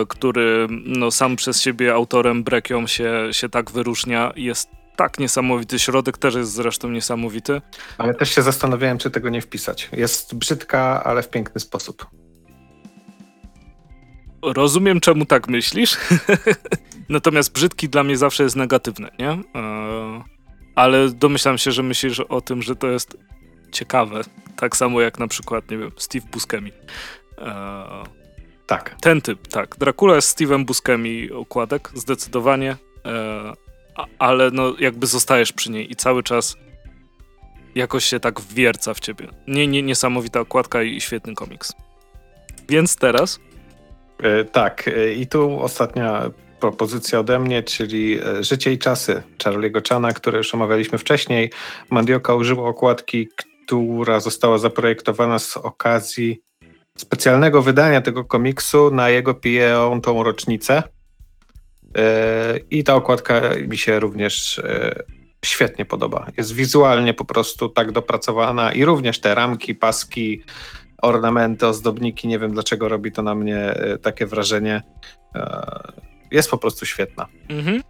który no, sam przez siebie autorem, Brekią się tak wyróżnia, jest tak niesamowity, środek też jest zresztą niesamowity. Ale też się zastanawiałem, czy tego nie wpisać. Jest brzydka, ale w piękny sposób. Rozumiem, czemu tak myślisz. Natomiast brzydki dla mnie zawsze jest negatywny, nie? Ale domyślam się, że myślisz o tym, że to jest ciekawe. Tak samo jak na przykład, nie wiem, Steve Buscemi. Tak. Ten typ, tak. Dracula jest Steve'em Buscemi okładek, zdecydowanie. Ale no jakby zostajesz przy niej i cały czas jakoś się tak wwierca w ciebie. Niesamowita okładka i świetny komiks. Więc teraz... Tak, i tu ostatnia propozycja ode mnie, czyli Życie i Czasy Charlie'ego Chana, które już omawialiśmy wcześniej. Mandioka użyła okładki, która została zaprojektowana z okazji specjalnego wydania tego komiksu na jego 5. rocznicę. I ta okładka mi się również świetnie podoba. Jest wizualnie po prostu tak dopracowana i również te ramki, paski, ornamenty, ozdobniki, nie wiem dlaczego robi to na mnie takie wrażenie. Jest po prostu świetna. Mhm.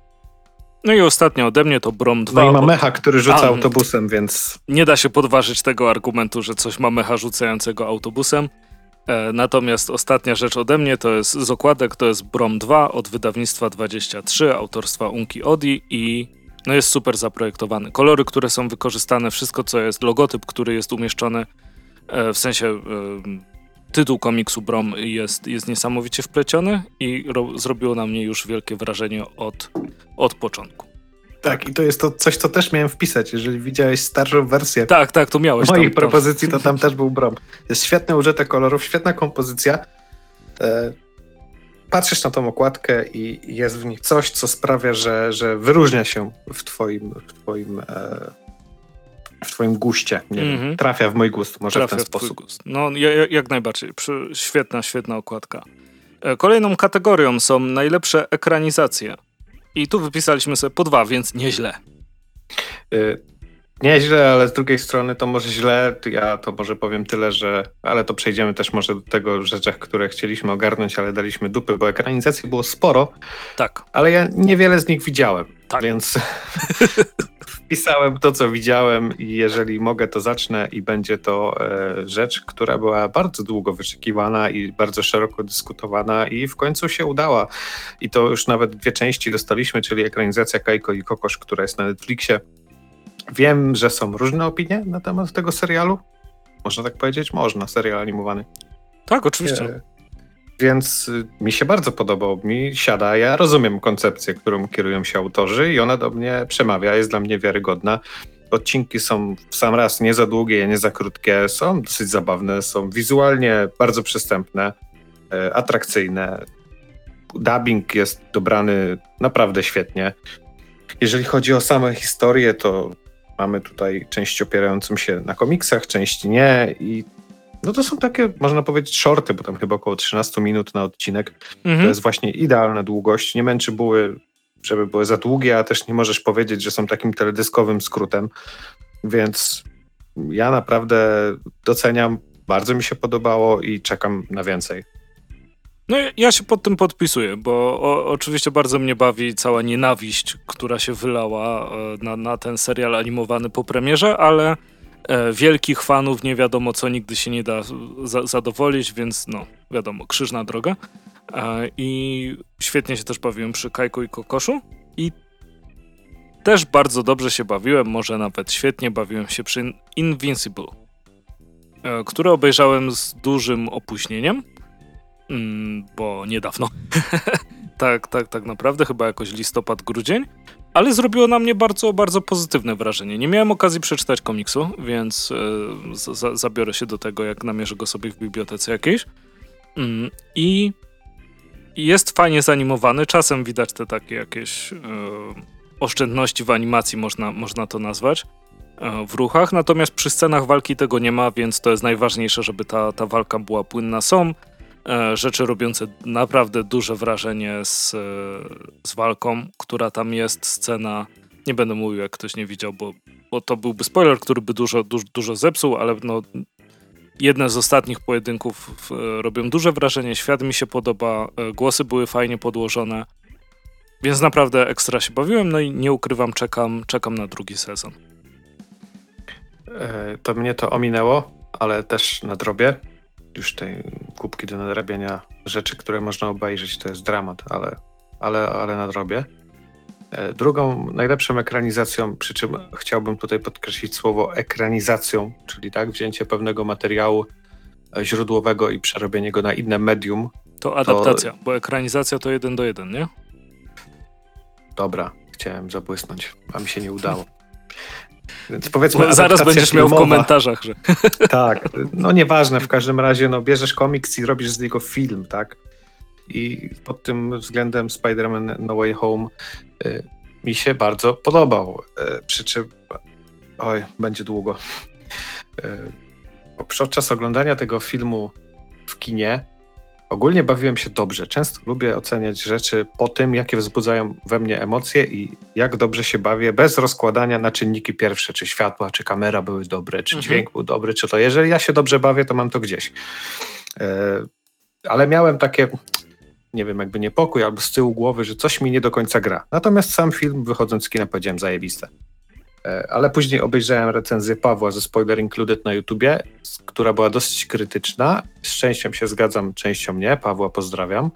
No i ostatnio ode mnie to Brom 2. No i ma mecha, który rzuca autobusem, więc... Nie da się podważyć tego argumentu, że coś ma mecha rzucającego autobusem. Natomiast ostatnia rzecz ode mnie to jest z okładek, to jest Brom 2 od wydawnictwa 23, autorstwa Unki Odi i no jest super zaprojektowany. Kolory, które są wykorzystane, wszystko co jest, logotyp, który jest umieszczony, w sensie tytuł komiksu Brom jest niesamowicie wpleciony i zrobiło na mnie już wielkie wrażenie od początku. Tak, i to jest to coś, co też miałem wpisać, jeżeli widziałeś starszą wersję. Tak, to miałeś. Moich propozycji to tam też był Brom. Jest świetny użytek kolorów, świetna kompozycja. Patrzysz na tą okładkę i jest w nich coś, co sprawia, że wyróżnia się w twoim guście. Nie wiem, trafia w mój gust, może trafia w ten sposób. Gust. No, jak najbardziej. Świetna okładka. Kolejną kategorią są najlepsze ekranizacje. I tu wypisaliśmy sobie po 2, więc nieźle. Nieźle, ale z drugiej strony to może źle. Ja to może powiem tyle, że... Ale to przejdziemy też może do tego rzeczach, które chcieliśmy ogarnąć, ale daliśmy dupy, bo ekranizacji było sporo. Tak. Ale ja niewiele z nich widziałem. Tak. Więc wpisałem to, co widziałem i jeżeli mogę, to zacznę i będzie to rzecz, która była bardzo długo wyczekiwana i bardzo szeroko dyskutowana i w końcu się udała. I to już nawet 2 części dostaliśmy, czyli ekranizacja Kajko i Kokosz, która jest na Netflixie. Wiem, że są różne opinie na temat tego serialu. Można tak powiedzieć? Można, serial animowany. Tak, oczywiście. Więc mi się bardzo podobał, mi siada, ja rozumiem koncepcję, którą kierują się autorzy i ona do mnie przemawia, jest dla mnie wiarygodna. Odcinki są w sam raz nie za długie, nie za krótkie, są dosyć zabawne, są wizualnie bardzo przystępne, atrakcyjne. Dubbing jest dobrany naprawdę świetnie. Jeżeli chodzi o same historie, to mamy tutaj część opierającą się na komiksach, część nie i no to są takie, można powiedzieć, shorty, bo tam chyba około 13 minut na odcinek. To jest właśnie idealna długość. Nie męczy buły, żeby były za długie, a też nie możesz powiedzieć, że są takim teledyskowym skrótem. Więc ja naprawdę doceniam, bardzo mi się podobało i czekam na więcej. No ja się pod tym podpisuję, bo oczywiście bardzo mnie bawi cała nienawiść, która się wylała na ten serial animowany po premierze, ale wielkich fanów nie wiadomo co nigdy się nie da zadowolić, więc no wiadomo, krzyżna droga. I świetnie się też bawiłem przy Kajku i Kokoszu i też bardzo dobrze się bawiłem, może nawet świetnie bawiłem się przy Invincible, które obejrzałem z dużym opóźnieniem, bo niedawno. tak naprawdę, chyba jakoś listopad, grudzień, ale zrobiło na mnie bardzo, bardzo pozytywne wrażenie. Nie miałem okazji przeczytać komiksu, więc zabiorę się do tego, jak namierzę go sobie w bibliotece jakiejś. I jest fajnie zanimowany, czasem widać te takie jakieś oszczędności w animacji, można to nazwać, w ruchach, natomiast przy scenach walki tego nie ma, więc to jest najważniejsze, żeby ta walka była płynna. Są rzeczy robiące naprawdę duże wrażenie z walką, która tam jest, scena, nie będę mówił jak ktoś nie widział, bo to byłby spoiler, który by dużo zepsuł, ale no jedne z ostatnich pojedynków robią duże wrażenie, świat mi się podoba, głosy były fajnie podłożone, więc naprawdę ekstra się bawiłem, no i nie ukrywam, czekam na drugi sezon. To mnie to ominęło, ale też nadrobię. Już tej kubki do nadrabiania rzeczy, które można obejrzeć, to jest dramat, ale nadrobię. Drugą najlepszą ekranizacją, przy czym chciałbym tutaj podkreślić słowo ekranizacją, czyli tak, wzięcie pewnego materiału źródłowego i przerobienie go na inne medium. To adaptacja, bo ekranizacja to 1:1, nie? Dobra, chciałem zabłysnąć, a mi się nie udało. Więc powiedzmy, zaraz będziesz miał w komentarzach, że... Tak, no nieważne, w każdym razie no, bierzesz komiks i robisz z niego film, tak? I pod tym względem Spider-Man No Way Home mi się bardzo podobał. Przy czym... Oj, będzie długo. Podczas oglądania tego filmu w kinie ogólnie bawiłem się dobrze. Często lubię oceniać rzeczy po tym, jakie wzbudzają we mnie emocje i jak dobrze się bawię, bez rozkładania na czynniki pierwsze, czy światła, czy kamera były dobre, czy dźwięk był dobry, czy to. Jeżeli ja się dobrze bawię, to mam to gdzieś. Ale miałem takie, nie wiem, jakby niepokój albo z tyłu głowy, że coś mi nie do końca gra. Natomiast sam film, wychodząc z kina, powiedziałem zajebiste. Ale później obejrzałem recenzję Pawła ze Spoiler Included na YouTubie, która była dosyć krytyczna. Z częścią się zgadzam, częścią nie. Pawła pozdrawiam.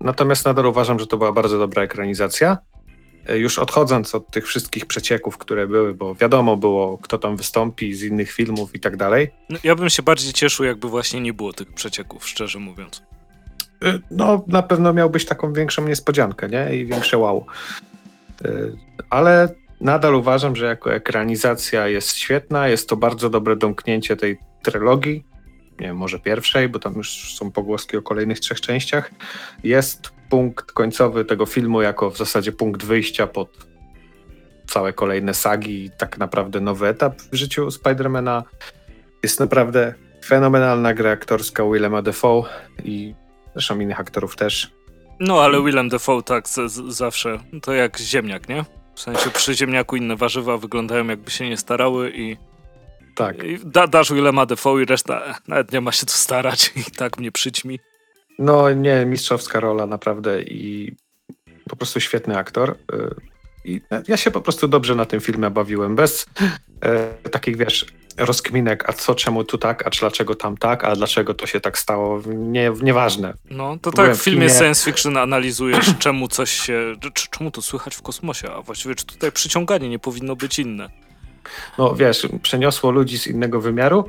Natomiast nadal uważam, że to była bardzo dobra ekranizacja. Już odchodząc od tych wszystkich przecieków, które były, bo wiadomo było, kto tam wystąpi z innych filmów i tak dalej. No, ja bym się bardziej cieszył, jakby właśnie nie było tych przecieków, szczerze mówiąc. No, na pewno miałbyś taką większą niespodziankę, nie? I większe wow. Ale nadal uważam, że jako ekranizacja jest świetna, jest to bardzo dobre domknięcie tej trylogii, nie wiem, może pierwszej, bo tam już są pogłoski o kolejnych 3 częściach. Jest punkt końcowy tego filmu jako w zasadzie punkt wyjścia pod całe kolejne sagi i tak naprawdę nowy etap w życiu Spidermana. Jest naprawdę fenomenalna gra aktorska Willema Dafoe i zresztą innych aktorów też. No ale Willem Dafoe tak zawsze, to jak ziemniak, nie? W sensie przy ziemniaku inne warzywa wyglądają jakby się nie starały i tak. I dasz Willema Dafoe i reszta nawet nie ma się co starać i tak mnie przyćmi. No nie, mistrzowska rola naprawdę i po prostu świetny aktor. I ja się po prostu dobrze na tym filmie bawiłem, bez takich, wiesz, rozkminek, a co, czemu tu tak, a dlaczego tam tak, a dlaczego to się tak stało, nieważne. No, to byłem tak w filmie science fiction analizujesz, czemu coś się, czemu to słychać w kosmosie, a właściwie czy tutaj przyciąganie nie powinno być inne. No wiesz, przeniosło ludzi z innego wymiaru,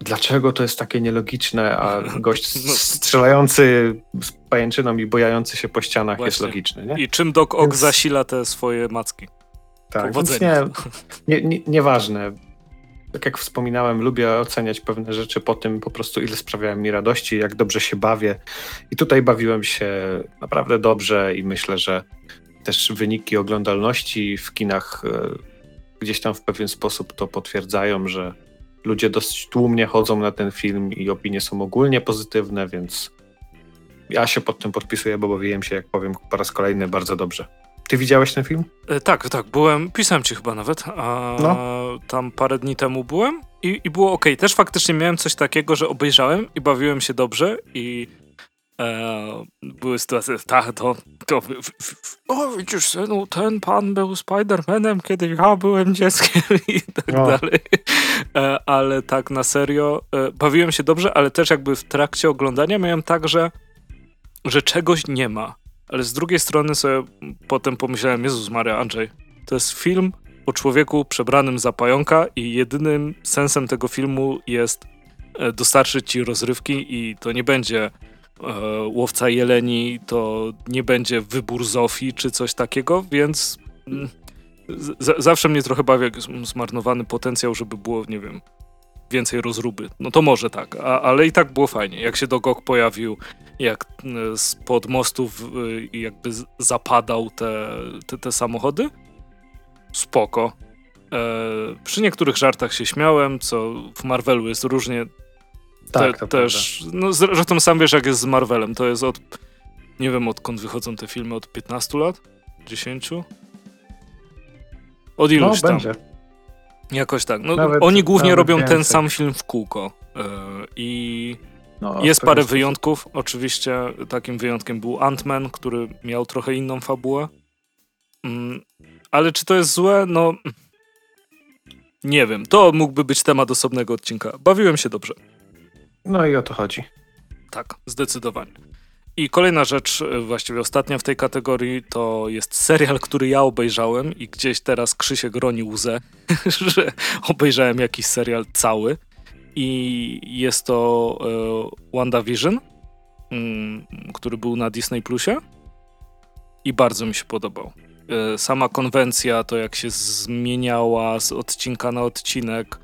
dlaczego to jest takie nielogiczne, a gość strzelający z pajęczyną i bojający się po ścianach właśnie jest logiczny, nie? I czym Doc Ock zasila te swoje macki. Tak, powodzenia. Nieważne. Tak jak wspominałem, lubię oceniać pewne rzeczy po tym, po prostu ile sprawiają mi radości, jak dobrze się bawię. I tutaj bawiłem się naprawdę dobrze i myślę, że też wyniki oglądalności w kinach gdzieś tam w pewien sposób to potwierdzają, że ludzie dosyć tłumnie chodzą na ten film i opinie są ogólnie pozytywne, więc ja się pod tym podpisuję, bo bawiłem się, jak powiem po raz kolejny, bardzo dobrze. Ty widziałeś ten film? Tak, byłem, pisałem ci chyba nawet, tam parę dni temu byłem i było okej. Też faktycznie miałem coś takiego, że obejrzałem i bawiłem się dobrze i były sytuacje, tak, to widzisz, synu, ten pan był Spider-Manem, kiedy ja byłem dzieckiem i tak dalej. Ale tak na serio, bawiłem się dobrze, ale też jakby w trakcie oglądania miałem tak, że czegoś nie ma. Ale z drugiej strony sobie potem pomyślałem, Jezus Maria, Andrzej, to jest film o człowieku przebranym za pająka i jedynym sensem tego filmu jest dostarczyć ci rozrywki i to nie będzie Łowca jeleni, to nie będzie Wybór Zofii czy coś takiego, więc zawsze mnie trochę bawi jak zmarnowany potencjał, żeby było, nie wiem, więcej rozruby. No to może tak, ale i tak było fajnie. Jak się Dogok pojawił, jak spod mostów jakby zapadał te samochody, spoko. Przy niektórych żartach się śmiałem, co w Marvelu jest różnie. Tak, to też, no zresztą sam wiesz jak jest z Marvelem, to jest od, nie wiem odkąd wychodzą te filmy, od 15 lat? 10? Od iluś tam. Będzie. Jakoś tak. No, nawet, oni głównie robią więcej. Ten sam film w kółko i jest parę wyjątków. Oczywiście takim wyjątkiem był Ant-Man, który miał trochę inną fabułę. Ale czy to jest złe? No nie wiem. To mógłby być temat osobnego odcinka. Bawiłem się dobrze. No i o to chodzi. Tak, zdecydowanie. I kolejna rzecz, właściwie ostatnia w tej kategorii, to jest serial, który ja obejrzałem i gdzieś teraz Krzysiek roni łzę, że obejrzałem jakiś serial cały i jest to WandaVision, który był na Disney Plusie i bardzo mi się podobał. Sama konwencja, to jak się zmieniała z odcinka na odcinek,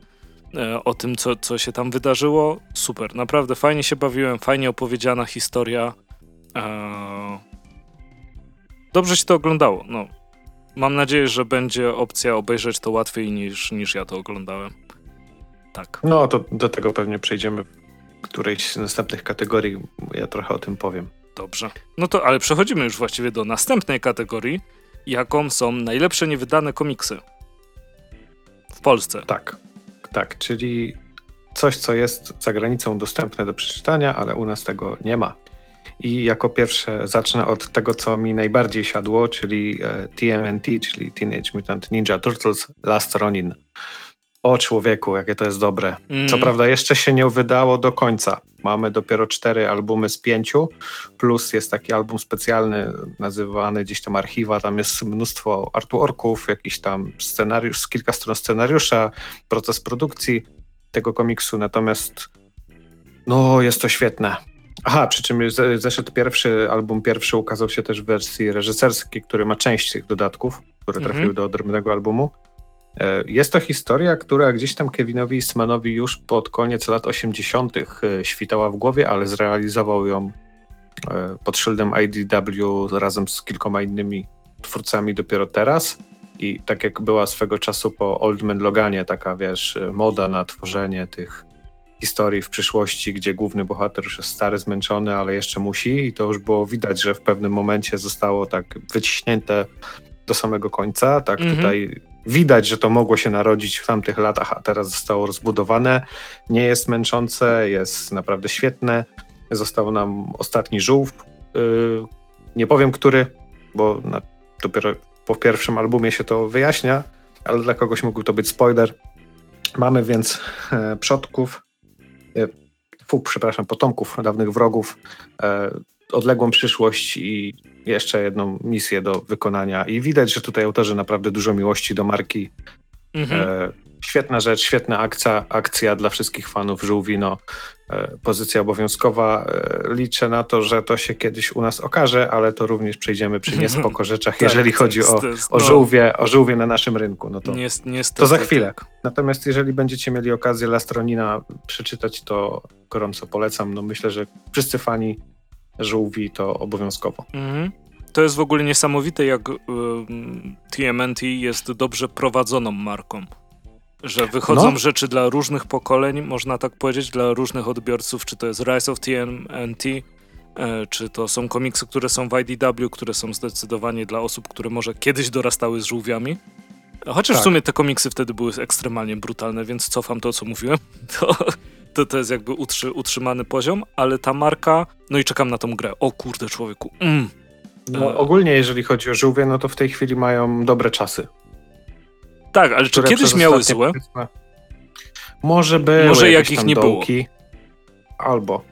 o tym, co się tam wydarzyło. Super, naprawdę fajnie się bawiłem, fajnie opowiedziana historia. Dobrze się to oglądało. No. Mam nadzieję, że będzie opcja obejrzeć to łatwiej niż ja to oglądałem. Tak. No, to do tego pewnie przejdziemy w którejś z następnych kategorii. Ja trochę o tym powiem. Dobrze. No to, ale przechodzimy już właściwie do następnej kategorii, jaką są najlepsze niewydane komiksy w Polsce. Tak. Tak, czyli coś, co jest za granicą dostępne do przeczytania, ale u nas tego nie ma. I jako pierwsze zacznę od tego, co mi najbardziej siadło, czyli TMNT, czyli Teenage Mutant Ninja Turtles Last Ronin. O człowieku, jakie to jest dobre. Co prawda jeszcze się nie wydało do końca. Mamy dopiero 4 albumy z 5, plus jest taki album specjalny nazywany gdzieś tam Archiwa, tam jest mnóstwo artworków, jakiś tam scenariusz, kilka stron scenariusza, proces produkcji tego komiksu, natomiast no jest to świetne. Aha, przy czym zeszedł album pierwszy ukazał się też w wersji reżyserskiej, który ma część tych dodatków, które trafiły do odrębnego albumu. Jest to historia, która gdzieś tam Kevinowi Eastmanowi już pod koniec lat 80. świtała w głowie, ale zrealizował ją pod szyldem IDW razem z kilkoma innymi twórcami dopiero teraz. I tak jak była swego czasu po Old Man Loganie taka, wiesz, moda na tworzenie tych historii w przyszłości, gdzie główny bohater już jest stary, zmęczony, ale jeszcze musi. I to już było widać, że w pewnym momencie zostało tak wyciśnięte do samego końca. Tak tutaj... Widać, że to mogło się narodzić w tamtych latach, a teraz zostało rozbudowane. Nie jest męczące, jest naprawdę świetne. Został nam ostatni żółw. Nie powiem, który, bo dopiero po pierwszym albumie się to wyjaśnia, ale dla kogoś mógł to być spoiler. Mamy więc potomków, dawnych wrogów, odległą przyszłość i jeszcze jedną misję do wykonania. I widać, że tutaj autorzy naprawdę dużo miłości do marki. Świetna rzecz, świetna akcja dla wszystkich fanów żółwi. No, pozycja obowiązkowa. Liczę na to, że to się kiedyś u nas okaże, ale to również przejdziemy przy niespoko rzeczach, jeżeli chodzi o żółwie na naszym rynku. No to, to za chwilę. Natomiast jeżeli będziecie mieli okazję Last Ronina przeczytać, to gorąco polecam. No, myślę, że wszyscy fani żółwi to obowiązkowo. To jest w ogóle niesamowite, jak TMNT jest dobrze prowadzoną marką. Że wychodzą rzeczy dla różnych pokoleń, można tak powiedzieć, dla różnych odbiorców, czy to jest Rise of TMNT, czy to są komiksy, które są w IDW, które są zdecydowanie dla osób, które może kiedyś dorastały z żółwiami. Chociaż w sumie te komiksy wtedy były ekstremalnie brutalne, więc cofam to, co mówiłem. to jest jakby utrzymany poziom, ale ta marka, no i czekam na tą grę. O kurde, człowieku. No, ogólnie jeżeli chodzi o żółwie, no to w tej chwili mają dobre czasy. Tak, ale czy kiedyś miały złe? Może były może jakich nie dołki. Było. Albo.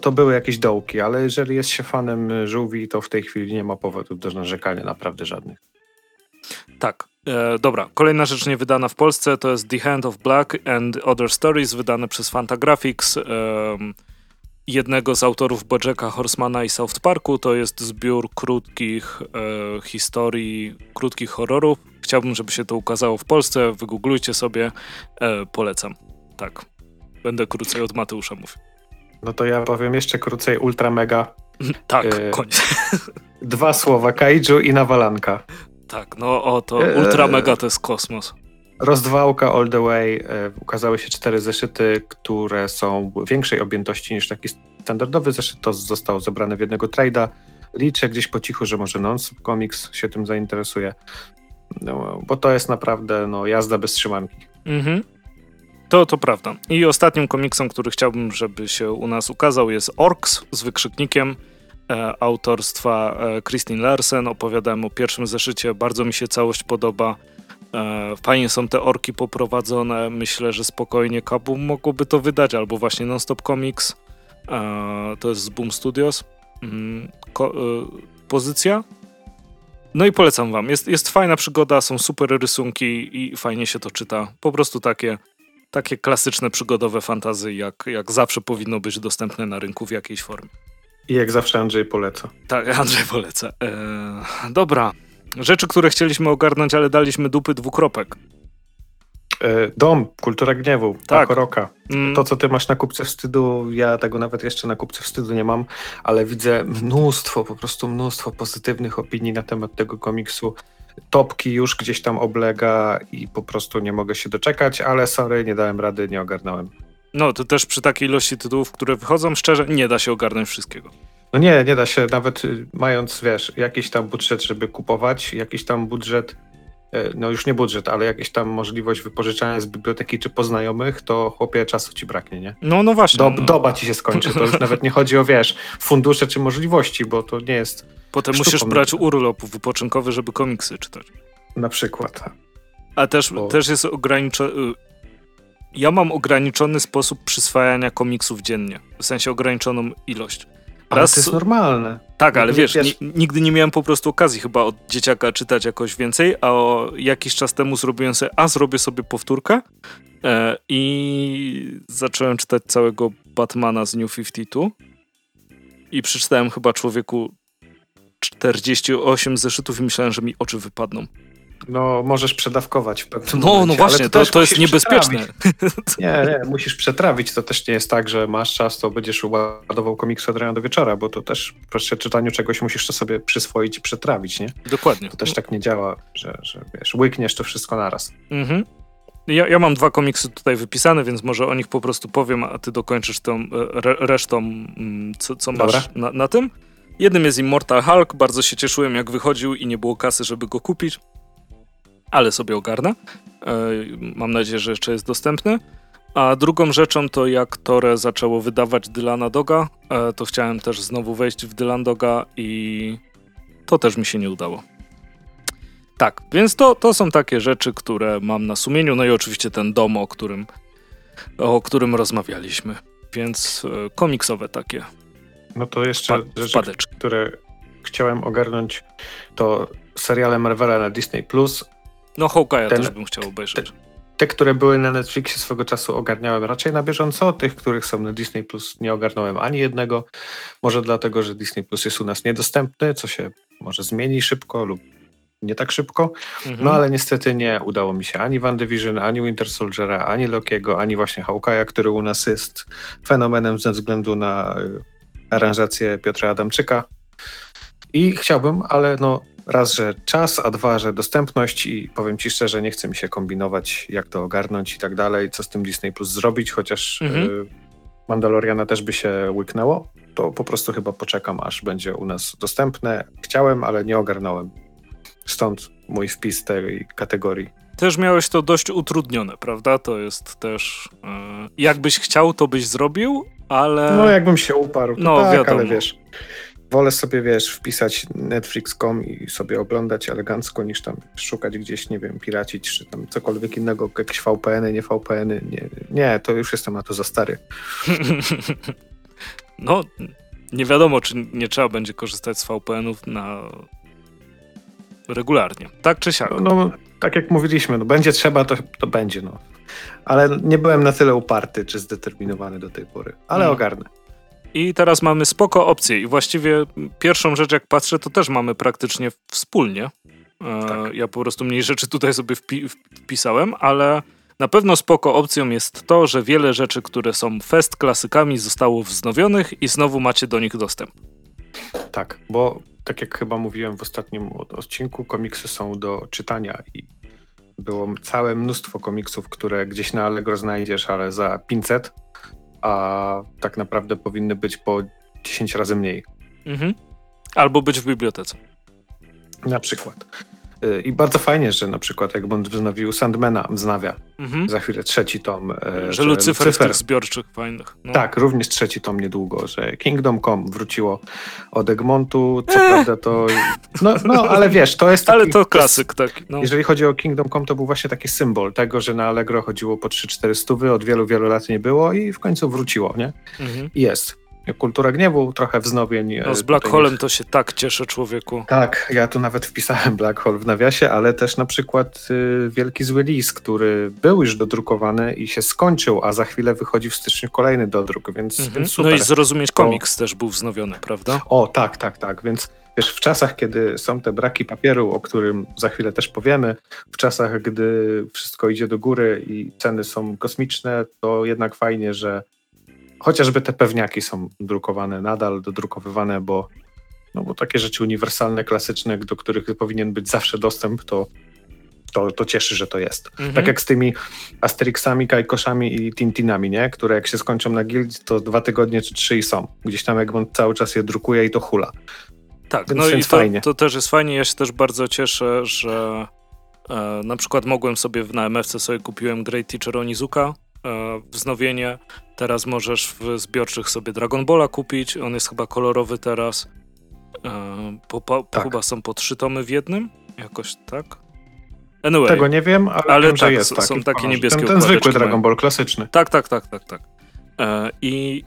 To były jakieś dołki, ale jeżeli jest się fanem żółwi, to w tej chwili nie ma powodów do narzekania naprawdę żadnych. Tak. Dobra, kolejna rzecz nie wydana w Polsce to jest The Hand of Black and Other Stories, wydane przez Fantagraphics, jednego z autorów Bojacka Horsemana i South Parku. To jest zbiór krótkich historii, krótkich horrorów. Chciałbym, żeby się to ukazało w Polsce. Wygooglujcie sobie. Polecam. Tak. Będę krócej od Mateusza mówił. No to ja powiem jeszcze krócej. Ultra Mega. Tak, koniec. 2 słowa. Kaiju i nawalanka. Tak, no o to Ultra Mega to jest kosmos. Rozdwałka all the way. Ukazały się 4 zeszyty, które są większej objętości niż taki standardowy zeszyt. To zostało zebrane w jednego trade'a. Liczę gdzieś po cichu, że może Non Stop Comics się tym zainteresuje. No, bo to jest naprawdę jazda bez trzymanki. Mhm. To prawda. I ostatnim komiksem, który chciałbym, żeby się u nas ukazał, jest Orks z wykrzyknikiem. Autorstwa Kristin Larsen. Opowiadałem o pierwszym zeszycie. Bardzo mi się całość podoba. Fajnie są te orki poprowadzone. Myślę, że spokojnie Kabum mogłoby to wydać, albo właśnie Non Stop Comics. To jest z Boom Studios. Pozycja. No i polecam wam. Jest fajna przygoda, są super rysunki i fajnie się to czyta. Po prostu takie klasyczne przygodowe fantasy, jak zawsze powinno być dostępne na rynku w jakiejś formie. I jak zawsze Andrzej poleca. Tak, Andrzej poleca. Dobra. Rzeczy, które chcieliśmy ogarnąć, ale daliśmy dupy . Dom, Kultura Gniewu, tak. Roka. To, co ty masz na kupce wstydu, ja tego nawet jeszcze na kupce wstydu nie mam, ale widzę po prostu mnóstwo pozytywnych opinii na temat tego komiksu. Topki już gdzieś tam oblega i po prostu nie mogę się doczekać, ale sorry, nie dałem rady, nie ogarnąłem. No, to też przy takiej ilości tytułów, które wychodzą, szczerze, nie da się ogarnąć wszystkiego. No nie da się, nawet mając, jakiś tam budżet, żeby kupować, jakiś tam budżet, już nie budżet, ale jakaś tam możliwość wypożyczania z biblioteki czy poznajomych, to chłopie, czasu ci braknie, nie? No właśnie. Doba ci się skończy, to już nawet nie chodzi o, fundusze czy możliwości, bo to nie jest potem sztuką. Musisz brać urlop wypoczynkowy, żeby komiksy czytać. Na przykład. A też jest ograniczone... Ja mam ograniczony sposób przyswajania komiksów dziennie. W sensie ograniczoną ilość. Ale to jest normalne. Tak, ale nigdy nie miałem po prostu okazji chyba od dzieciaka czytać jakoś więcej, a jakiś czas temu zrobiłem sobie, zrobię sobie powtórkę i zacząłem czytać całego Batmana z New 52 i przeczytałem chyba, człowieku, 48 zeszytów i myślałem, że mi oczy wypadną. No, możesz przedawkować w pewnym momencie. No właśnie, to jest niebezpieczne. Nie, musisz przetrawić. To też nie jest tak, że masz czas, to będziesz ładował komiks od rana do wieczora, bo to też przy czytaniu czegoś musisz to sobie przyswoić i przetrawić, nie? Dokładnie. To też tak nie działa, że łykniesz to wszystko naraz. Mhm. Ja mam 2 komiksy tutaj wypisane, więc może o nich po prostu powiem, a ty dokończysz tą resztą, co masz na tym. Jednym jest Immortal Hulk. Bardzo się cieszyłem, jak wychodził i nie było kasy, żeby go kupić. Ale sobie ogarnę. Mam nadzieję, że jeszcze jest dostępny. A drugą rzeczą to jak Tore zaczęło wydawać Dylana Doga, to chciałem też znowu wejść w Dylan Doga i to też mi się nie udało. Tak, więc to są takie rzeczy, które mam na sumieniu. No i oczywiście ten dom, o którym rozmawialiśmy. Więc komiksowe takie. No to jeszcze rzeczy, które chciałem ogarnąć, to seriale Marvela na Disney Plus. No Hawkeye'a też bym chciał obejrzeć. Te, które były na Netflixie swego czasu ogarniałem raczej na bieżąco, tych, których są na Disney Plus nie ogarnąłem ani jednego. Może dlatego, że Disney Plus jest u nas niedostępny, co się może zmieni szybko lub nie tak szybko. Mhm. No ale niestety nie udało mi się ani WandaVision, ani Winter Soldiera, ani Lokiego, ani właśnie Hawkeye'a, który u nas jest fenomenem ze względu na aranżację Piotra Adamczyka. I chciałbym, ale raz, że czas, a 2, że dostępność i powiem ci szczerze, nie chce mi się kombinować, jak to ogarnąć i tak dalej, co z tym Disney Plus zrobić, chociaż Mandaloriana też by się łyknęło, to po prostu chyba poczekam, aż będzie u nas dostępne. Chciałem, ale nie ogarnąłem. Stąd mój wpis tej kategorii. Też miałeś to dość utrudnione, prawda? To jest też... jakbyś chciał, to byś zrobił, ale... No, jakbym się uparł, to no, tak, wiadomo. Ale wiesz... Wolę sobie, wiesz, wpisać Netflix.com i sobie oglądać elegancko, niż tam szukać gdzieś, nie wiem, piracić, czy tam cokolwiek innego, jakieś VPN-y, nie VPN-y. Nie, to już jestem na to za stary. No, nie wiadomo, czy nie trzeba będzie korzystać z VPN-ów na... regularnie. Tak czy siak? No, tak jak mówiliśmy, no, będzie trzeba, to będzie, no. Ale nie byłem na tyle uparty, czy zdeterminowany do tej pory. Ale ogarnę. I teraz mamy spoko opcje i właściwie pierwszą rzecz, jak patrzę, to też mamy praktycznie wspólnie. Tak. Ja po prostu mniej rzeczy tutaj sobie wpisałem, ale na pewno spoko opcją jest to, że wiele rzeczy, które są fest klasykami, zostało wznowionych i znowu macie do nich dostęp. Tak, bo tak jak chyba mówiłem w ostatnim odcinku, komiksy są do czytania i było całe mnóstwo komiksów, które gdzieś na Allegro znajdziesz, ale za 500, a tak naprawdę powinny być po 10 razy mniej. Mhm. Albo być w bibliotece. Na przykład. I bardzo fajnie, że na przykład Egmont wznowił Sandmana, wznawia za chwilę trzeci tom. Że Lucyfer jest tych zbiorczych fajnych. No. Tak, również trzeci tom niedługo, że Kingdom Come wróciło od Egmontu, co prawda to... No, ale wiesz, to jest taki... Ale to klasyk, tak. No. Jeżeli chodzi o Kingdom Come, to był właśnie taki symbol tego, że na Allegro chodziło po 3-4 stówy, od wielu, wielu lat nie było i w końcu wróciło, nie? Mhm. Jest. Kultura Gniewu, trochę wznowień. No z Black Holem to się tak cieszę, człowieku. Tak, ja tu nawet wpisałem Black Hole w nawiasie, ale też na przykład Wielki Zły Lis, który był już dodrukowany i się skończył, a za chwilę wychodzi w styczniu kolejny dodruk, więc super. No i Zrozumieć Komiks też był wznowiony, prawda? O, tak, więc wiesz, w czasach, kiedy są te braki papieru, o którym za chwilę też powiemy, w czasach, gdy wszystko idzie do góry i ceny są kosmiczne, to jednak fajnie, że chociażby te pewniaki są drukowane nadal, dodrukowywane, bo takie rzeczy uniwersalne, klasyczne, do których powinien być zawsze dostęp, to cieszy, że to jest. Mhm. Tak jak z tymi Asterixami, Kajkoszami i Tintinami, nie? Które jak się skończą na gildii, to 2 tygodnie czy 3 i są. Gdzieś tam Egmont cały czas je drukuje i to hula. Tak, więc i to też jest fajnie. Ja się też bardzo cieszę, że na przykład mogłem sobie na MFC kupiłem Great Teacher Onizuka, wznowienie. Teraz możesz w zbiorczych sobie Dragon Balla kupić. On jest chyba kolorowy teraz. Tak. Chyba są po 3 tomy w jednym. Jakoś tak. Anyway. Tego nie wiem, ale wiem, tak, że jest. Są takie niebieskie układeczki. Ten zwykły Dragon Ball, klasyczny. Tak.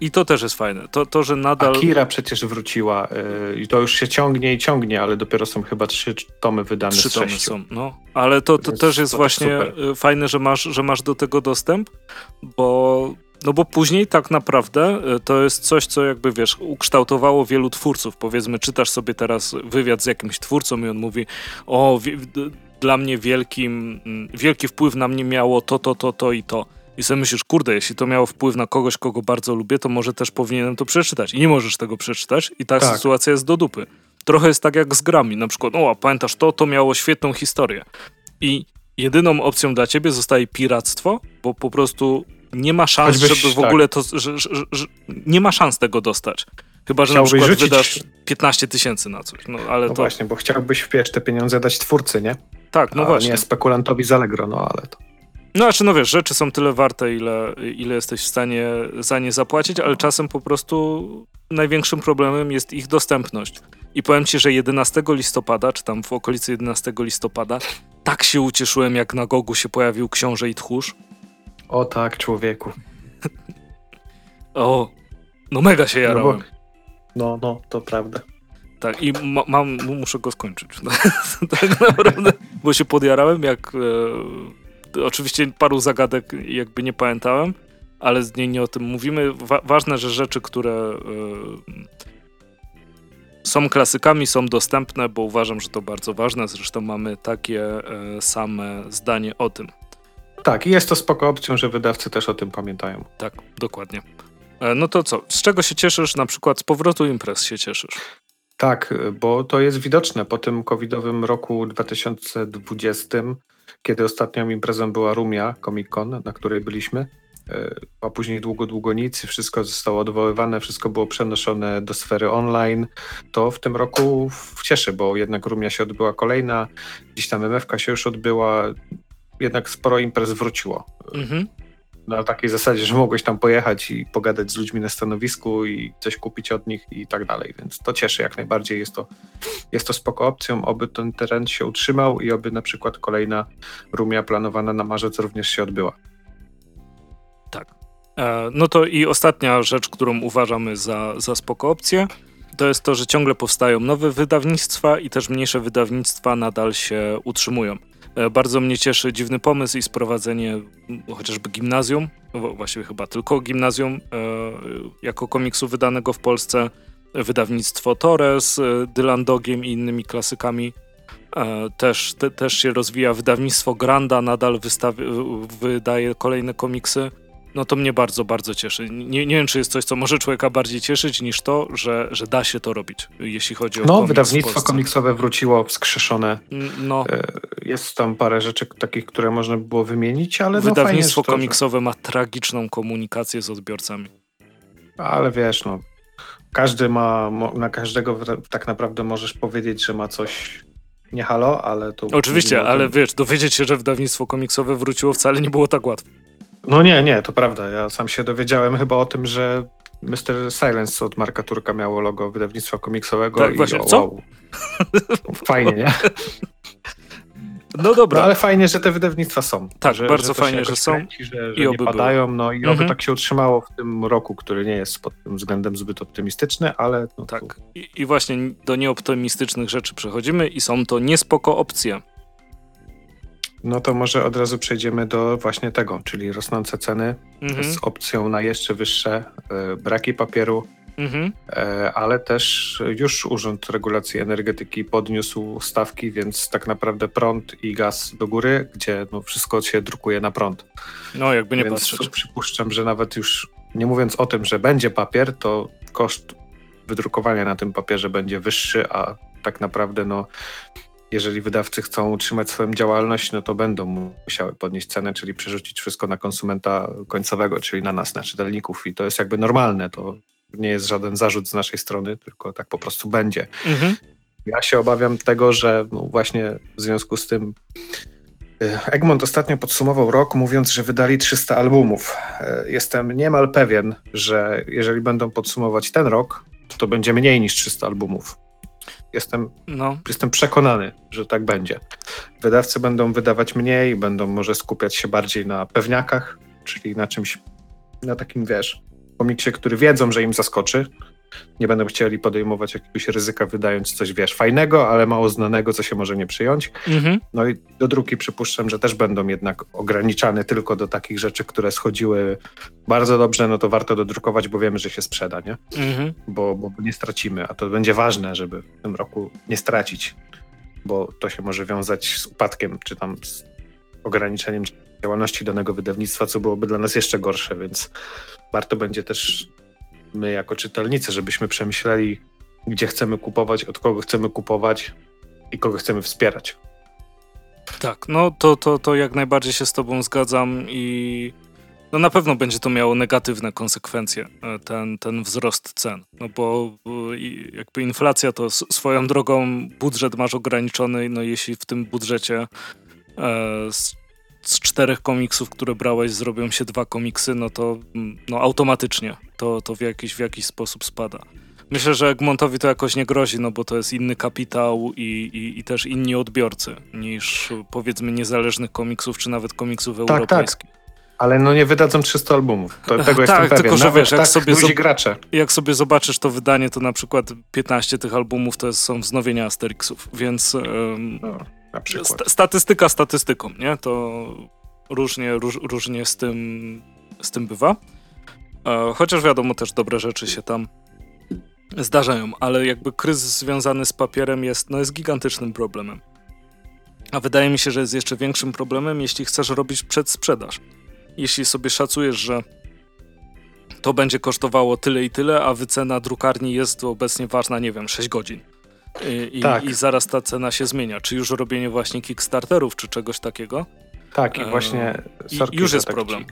I to też jest fajne. To, że nadal... Akira przecież wróciła i to już się ciągnie, ale dopiero są chyba 3 tomy wydane z 6. 3 tomy są, no. Ale to też jest to właśnie super. Fajne, że masz do tego dostęp, bo później tak naprawdę to jest coś, co jakby, wiesz, ukształtowało wielu twórców. Powiedzmy, czytasz sobie teraz wywiad z jakimś twórcą i on mówi, dla mnie wielki wpływ na mnie miało to i to. I sobie myślisz, kurde, jeśli to miało wpływ na kogoś, kogo bardzo lubię, to może też powinienem to przeczytać. I nie możesz tego przeczytać i ta sytuacja jest do dupy. Trochę jest tak jak z grami. Na przykład, a pamiętasz to miało świetną historię. I jedyną opcją dla ciebie zostaje piractwo, bo po prostu nie ma szans, żeby w ogóle to... Że nie ma szans tego dostać. Chyba, że chciałbyś na przykład wydasz 15 000 na coś. No, ale to właśnie, bo chciałbyś wpierw te pieniądze dać twórcy, nie? Tak, no właśnie. Nie spekulantowi z Allegro, ale to... No, znaczy, wiesz, rzeczy są tyle warte, ile jesteś w stanie za nie zapłacić, ale czasem po prostu największym problemem jest ich dostępność. I powiem ci, że 11 listopada, czy tam w okolicy 11 listopada, tak się ucieszyłem, jak na Gogu się pojawił Książę i Tchórz. O tak, człowieku. No mega się jarałem. No, to prawda. Tak, i muszę go skończyć. Tak naprawdę, bo się podjarałem, jak... Oczywiście paru zagadek jakby nie pamiętałem, ale z niej nie o tym mówimy. Ważne, że rzeczy, które są klasykami, są dostępne, bo uważam, że to bardzo ważne. Zresztą mamy takie same zdanie o tym. Tak, i jest to spoko opcją, że wydawcy też o tym pamiętają. Tak, dokładnie. No to co? Z czego się cieszysz? Na przykład z powrotu imprez się cieszysz? Tak, bo to jest widoczne po tym covidowym roku 2020, kiedy ostatnią imprezą była Rumia Comic Con, na której byliśmy, a później długo nic, wszystko zostało odwoływane, wszystko było przenoszone do sfery online, to w tym roku cieszy, bo jednak Rumia się odbyła kolejna, gdzieś tam MFK się już odbyła, jednak sporo imprez wróciło. Mhm. Na takiej zasadzie, że mogłeś tam pojechać i pogadać z ludźmi na stanowisku i coś kupić od nich i tak dalej, więc to cieszy jak najbardziej, jest to spoko opcją, oby ten trend się utrzymał i oby na przykład kolejna Rumia planowana na marzec również się odbyła. Tak. No to i ostatnia rzecz, którą uważamy za spoko opcję, to jest to, że ciągle powstają nowe wydawnictwa i też mniejsze wydawnictwa nadal się utrzymują. Bardzo mnie cieszy dziwny pomysł i sprowadzenie chociażby gimnazjum, właściwie chyba tylko gimnazjum, jako komiksu wydanego w Polsce, wydawnictwo Torres, Dylan Dogiem i innymi klasykami też się rozwija, wydawnictwo Granda nadal wydaje kolejne komiksy. No to mnie bardzo, bardzo cieszy. Nie wiem, czy jest coś, co może człowieka bardziej cieszyć niż to, że da się to robić, jeśli chodzi o komiks. No, wydawnictwo komiksowe wróciło wskrzeszone. No. Jest tam parę rzeczy takich, które można by było wymienić, ale wydawnictwo komiksowe ma tragiczną komunikację z odbiorcami. Ale wiesz, no, każdy ma, na każdego tak naprawdę możesz powiedzieć, że ma coś nie halo, ale to... Oczywiście, ale wiesz, dowiedzieć się, że wydawnictwo komiksowe wróciło wcale nie było tak łatwo. No nie, to prawda. Ja sam się dowiedziałem chyba o tym, że Mr. Silence od Marka Turka miało logo wydawnictwa komiksowego. Tak, i właśnie, co? Wow. Fajnie, nie? No dobra. No, ale fajnie, że te wydawnictwa są. Tak, że, bardzo że fajnie, że są. Kręci, że i oby nie padają, no i oby tak się utrzymało w tym roku, który nie jest pod tym względem zbyt optymistyczny, ale... No, tak. Tu... I właśnie do nieoptymistycznych rzeczy przechodzimy i są to niespoko opcje. No to może od razu przejdziemy do właśnie tego, czyli rosnące ceny z opcją na jeszcze wyższe, braki papieru, ale też już Urząd Regulacji Energetyki podniósł stawki, więc tak naprawdę prąd i gaz do góry, gdzie no wszystko się drukuje na prąd. No jakby nie patrzeć. Więc przypuszczam, że nawet już nie mówiąc o tym, że będzie papier, to koszt wydrukowania na tym papierze będzie wyższy, a tak naprawdę no... Jeżeli wydawcy chcą utrzymać swoją działalność, no to będą musiały podnieść cenę, czyli przerzucić wszystko na konsumenta końcowego, czyli na nas, na czytelników. I to jest jakby normalne, to nie jest żaden zarzut z naszej strony, tylko tak po prostu będzie. Ja się obawiam tego, że no właśnie w związku z tym Egmont ostatnio podsumował rok, mówiąc, że wydali 300 albumów. Jestem niemal pewien, że jeżeli będą podsumować ten rok, to będzie mniej niż 300 albumów. Jestem przekonany, że tak będzie. Wydawcy będą wydawać mniej, będą może skupiać się bardziej na pewniakach, czyli na czymś, na takim, wiesz, komiksie, który wiedzą, że im zaskoczy. Nie będą chcieli podejmować jakiegoś ryzyka, wydając coś, wiesz, fajnego, ale mało znanego, co się może nie przyjąć. No i dodruki przypuszczam, że też będą jednak ograniczane tylko do takich rzeczy, które schodziły bardzo dobrze, no to warto dodrukować, bo wiemy, że się sprzeda, nie? Bo nie stracimy, a to będzie ważne, żeby w tym roku nie stracić, bo to się może wiązać z upadkiem, czy tam z ograniczeniem działalności danego wydawnictwa, co byłoby dla nas jeszcze gorsze, więc warto będzie też my jako czytelnicy, żebyśmy przemyśleli, gdzie chcemy kupować, od kogo chcemy kupować i kogo chcemy wspierać. Tak, no to jak najbardziej się z tobą zgadzam i no na pewno będzie to miało negatywne konsekwencje, ten wzrost cen, no bo jakby inflacja to swoją drogą budżet masz ograniczony, no jeśli w tym budżecie z 4 komiksów, które brałeś, zrobią się 2 komiksy, no to no automatycznie to w jakiś sposób spada. Myślę, że Egmontowi to jakoś nie grozi, no bo to jest inny kapitał i też inni odbiorcy niż powiedzmy niezależnych komiksów, czy nawet komiksów europejskich. Tak. Ale no nie wydadzą 300 albumów. Tego jestem pewien. Tylko, że nawet wiesz, jak sobie zobaczysz to wydanie, to na przykład 15 tych albumów to są wznowienia Asterixów, więc... Statystyka statystyką, nie? To różnie z tym bywa. Chociaż wiadomo, też dobre rzeczy się tam zdarzają, ale jakby kryzys związany z papierem jest gigantycznym problemem. A wydaje mi się, że jest jeszcze większym problemem, jeśli chcesz robić przedsprzedaż. Jeśli sobie szacujesz, że to będzie kosztowało tyle i tyle, a wycena drukarni jest obecnie ważna, nie wiem, 6 godzin. I zaraz ta cena się zmienia. Czy już robienie właśnie Kickstarterów, czy czegoś takiego? Tak, i właśnie... już jest problem.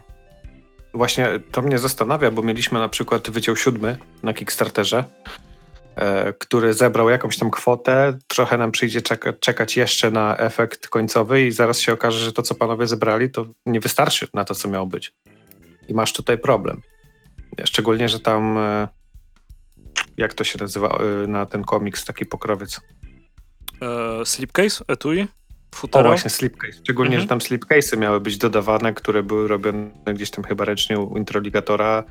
Właśnie to mnie zastanawia, bo mieliśmy na przykład Wydział 7 na Kickstarterze który zebrał jakąś tam kwotę, trochę nam przyjdzie czekać jeszcze na efekt końcowy i zaraz się okaże, że to, co panowie zebrali, to nie wystarczy na to, co miało być. I masz tutaj problem. Szczególnie, że tam, jak to się nazywa na ten komiks, taki pokrowiec? Slipcase? Etui? Futera? O właśnie, slipcase. Szczególnie, że tam slipcase'y miały być dodawane, które były robione gdzieś tam chyba ręcznie u Introligatora.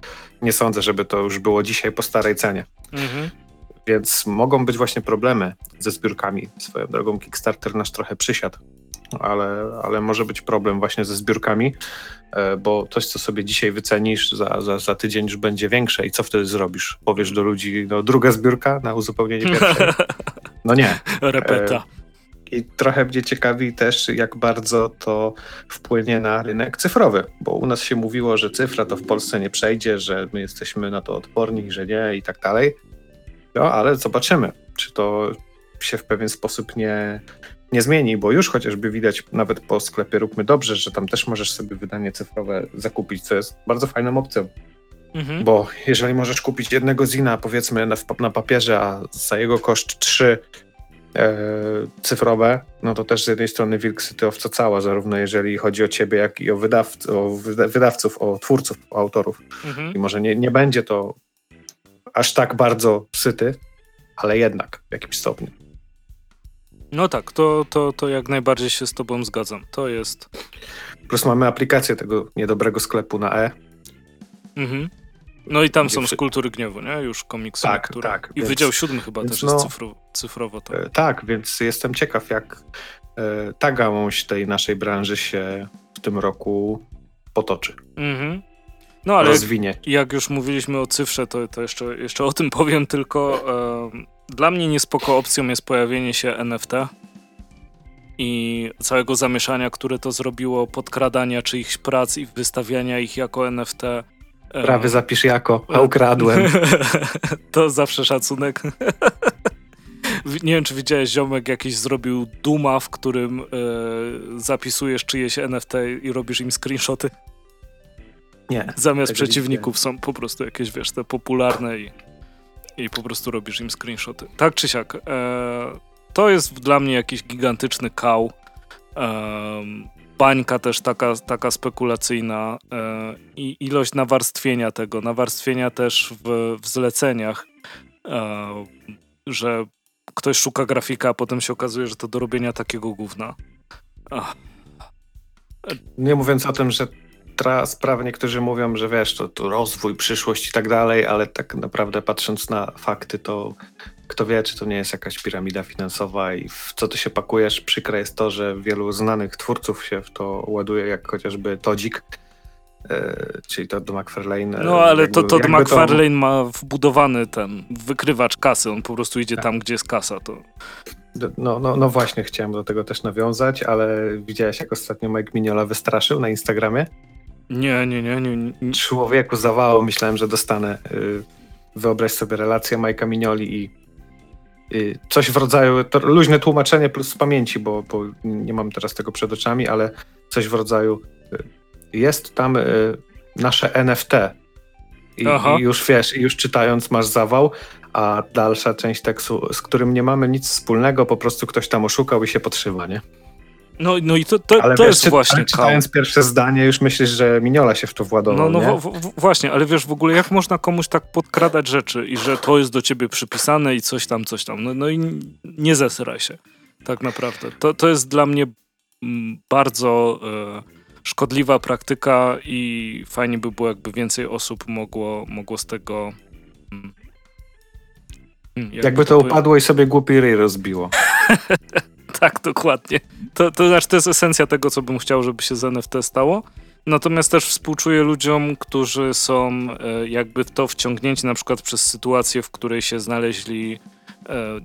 Nie sądzę, żeby to już było dzisiaj po starej cenie. Więc mogą być właśnie problemy ze zbiórkami. Swoją drogą Kickstarter nasz trochę przysiadł, ale może być problem właśnie ze zbiórkami, bo coś, co sobie dzisiaj wycenisz, za tydzień już będzie większe i co wtedy zrobisz? Powiesz do ludzi, no druga zbiórka na uzupełnienie pierwszej? No nie. Repeta. I trochę mnie ciekawi też, jak bardzo to wpłynie na rynek cyfrowy, bo u nas się mówiło, że cyfra to w Polsce nie przejdzie, że my jesteśmy na to odporni, że nie i tak dalej. No, ale zobaczymy, czy to się w pewien sposób nie zmieni, bo już chociażby widać nawet po sklepie Róbmy Dobrze, że tam też możesz sobie wydanie cyfrowe zakupić, co jest bardzo fajną opcją. Bo jeżeli możesz kupić jednego zina, powiedzmy na papierze, a za jego koszt 3 cyfrowe, no to też z jednej strony wilksy ty owca cała, zarówno jeżeli chodzi o ciebie, jak i o wydawców, o twórców, o autorów. I może nie będzie to aż tak bardzo syty, ale jednak w jakimś stopniu. No tak, to jak najbardziej się z tobą zgadzam. To jest... Plus mamy aplikację tego niedobrego sklepu na E. No i tam są z Kultury Gniewu, nie? Już komiksy. Tak, które... tak. I więc, Wydział 7 chyba też jest cyfrowo. Tak. Tak, więc jestem ciekaw, jak ta gałąź tej naszej branży się w tym roku potoczy. No ale jak już mówiliśmy o cyfrze, to jeszcze o tym powiem, tylko dla mnie niespoko opcją jest pojawienie się NFT i całego zamieszania, które to zrobiło, podkradania czyichś prac i wystawiania ich jako NFT. Prawie zapisz jako, a ukradłem. To zawsze szacunek. Nie wiem, czy widziałeś, ziomek jakiś zrobił Duma, w którym zapisujesz czyjeś NFT i robisz im screenshoty. Nie. Zamiast przeciwników są po prostu jakieś, wiesz, te popularne i po prostu robisz im screenshoty. Tak czy siak, to jest dla mnie jakiś gigantyczny kał. Bańka też taka spekulacyjna i ilość nawarstwienia też w zleceniach, że ktoś szuka grafika, a potem się okazuje, że to do robienia takiego gówna. Nie mówiąc o tym, że sprawy niektórzy mówią, że wiesz, to rozwój, przyszłość i tak dalej, ale tak naprawdę patrząc na fakty, to kto wie, czy to nie jest jakaś piramida finansowa i w co ty się pakujesz. Przykre jest to, że wielu znanych twórców się w to ładuje, jak chociażby Todzik, czyli Todd McFarlane. No ale to Todd McFarlane ma wbudowany ten wykrywacz kasy, on po prostu idzie tam, gdzie jest kasa. To... No właśnie, chciałem do tego też nawiązać, ale widziałeś, jak ostatnio Mike Mignola wystraszył na Instagramie? Nie. Człowieku, zawało, myślałem, że dostanę. Wyobraź sobie relację Majka Mignoli i coś w rodzaju, to luźne tłumaczenie plus z pamięci, bo nie mam teraz tego przed oczami, ale coś w rodzaju jest tam nasze NFT i już wiesz, już czytając masz zawał, a dalsza część tekstu, z którym nie mamy nic wspólnego, po prostu ktoś tam oszukał i się podszywa, nie? No i to jest właśnie... Ale czytając pierwsze zdanie już myślisz, że Mignola się w to władował, nie? Właśnie, ale wiesz w ogóle, jak można komuś tak podkradać rzeczy i że to jest do ciebie przypisane i coś tam. No i nie zesraj się, tak naprawdę. To jest dla mnie bardzo szkodliwa praktyka i fajnie by było, jakby więcej osób mogło z tego... Jakby to upadło i sobie głupi ryj rozbiło. Tak, dokładnie. To jest esencja tego, co bym chciał, żeby się z NFT stało. Natomiast też współczuję ludziom, którzy są jakby w to wciągnięci na przykład przez sytuację, w której się znaleźli,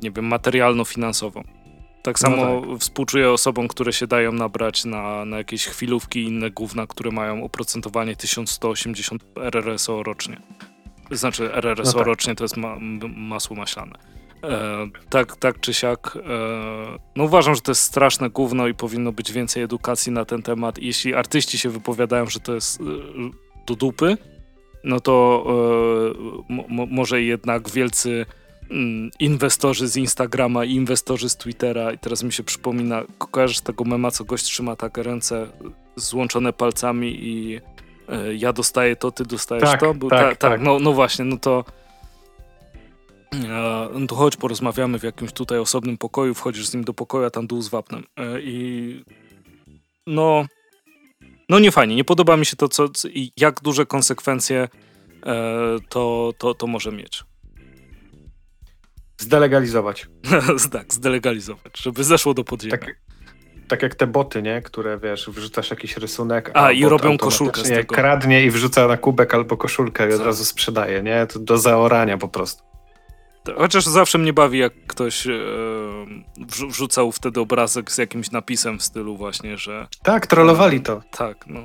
nie wiem, materialno-finansową. Tak samo współczuję osobom, które się dają nabrać na jakieś chwilówki i inne gówna, które mają oprocentowanie 1180 RRSO rocznie. Znaczy RRSO rocznie to jest masło maślane. Tak czy siak, no uważam, że to jest straszne gówno i powinno być więcej edukacji na ten temat. Jeśli artyści się wypowiadają, że to jest do dupy, no to może jednak wielcy inwestorzy z Instagrama i inwestorzy z Twittera. I teraz mi się przypomina, kojarzysz tego mema, co gość trzyma tak ręce złączone palcami i ja dostaję to, ty dostajesz tak, to? Tak. No właśnie, no to chodź, porozmawiamy w jakimś tutaj osobnym pokoju, wchodzisz z nim do pokoju, a tam dół z wapnem. I no nie fajnie, nie podoba mi się to, jak duże konsekwencje to może mieć. Zdelegalizować. Tak, zdelegalizować, żeby zeszło do podziemia. Tak jak te boty, nie? Które, wiesz, wrzucasz jakiś rysunek, a i robią koszulkę z tego. Kradnie i wrzuca na kubek albo koszulkę i od razu sprzedaje, nie? To do zaorania po prostu. Chociaż zawsze mnie bawi, jak ktoś wrzucał wtedy obrazek z jakimś napisem w stylu właśnie, że... Tak, trollowali to. Tak, no.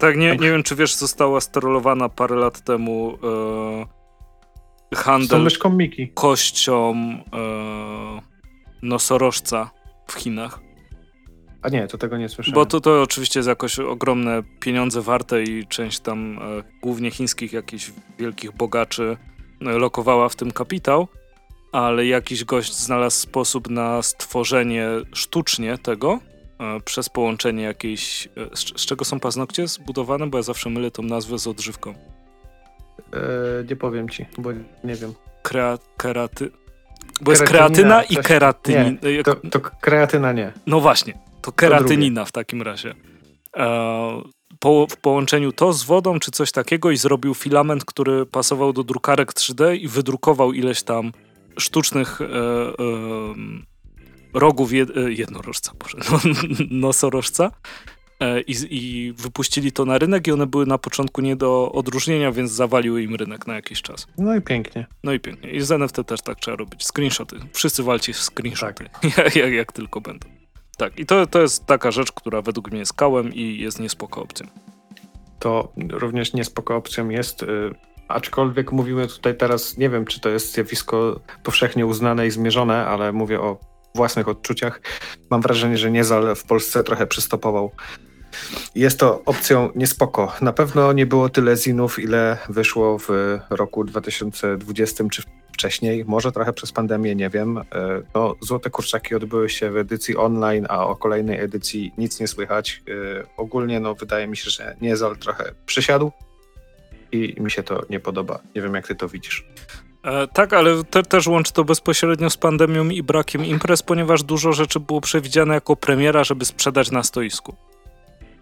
Tak, nie wiem, czy wiesz, została strollowana parę lat temu handel kością nosorożca w Chinach. A nie, to tego nie słyszałem. Bo to oczywiście jest jakoś ogromne pieniądze warte i część tam głównie chińskich jakichś wielkich bogaczy lokowała w tym kapitał, ale jakiś gość znalazł sposób na stworzenie sztucznie tego przez połączenie jakiejś... Z czego są paznokcie zbudowane? Bo ja zawsze mylę tą nazwę z odżywką. Nie powiem ci, bo nie wiem. Bo jest kreatyna i keratynin. To kreatyna nie. No właśnie, to keratynina w takim razie. W połączeniu to z wodą czy coś takiego i zrobił filament, który pasował do drukarek 3D i wydrukował ileś tam sztucznych rogów jednorożca, nosorożca i wypuścili to na rynek i one były na początku nie do odróżnienia, więc zawaliły im rynek na jakiś czas. No i pięknie. I z NFT też tak trzeba robić. Screenshoty. Wszyscy walcie screenshoty. Tak. Jak tylko będą. Tak, i to jest taka rzecz, która według mnie jest kałem i jest niespoko opcją. To również niespoko opcją jest, aczkolwiek mówimy tutaj teraz, nie wiem, czy to jest zjawisko powszechnie uznane i zmierzone, ale mówię o własnych odczuciach. Mam wrażenie, że Niezal w Polsce trochę przystopował. Jest to opcją niespoko. Na pewno nie było tyle zinów, ile wyszło w roku 2020 czy wcześniej, może trochę przez pandemię, nie wiem. No, Złote Kurczaki odbyły się w edycji online, a o kolejnej edycji nic nie słychać. Ogólnie wydaje mi się, że Niezal trochę przysiadł i mi się to nie podoba. Nie wiem, jak ty to widzisz. Tak, ale też łączy to bezpośrednio z pandemią i brakiem imprez, ponieważ dużo rzeczy było przewidziane jako premiera, żeby sprzedać na stoisku.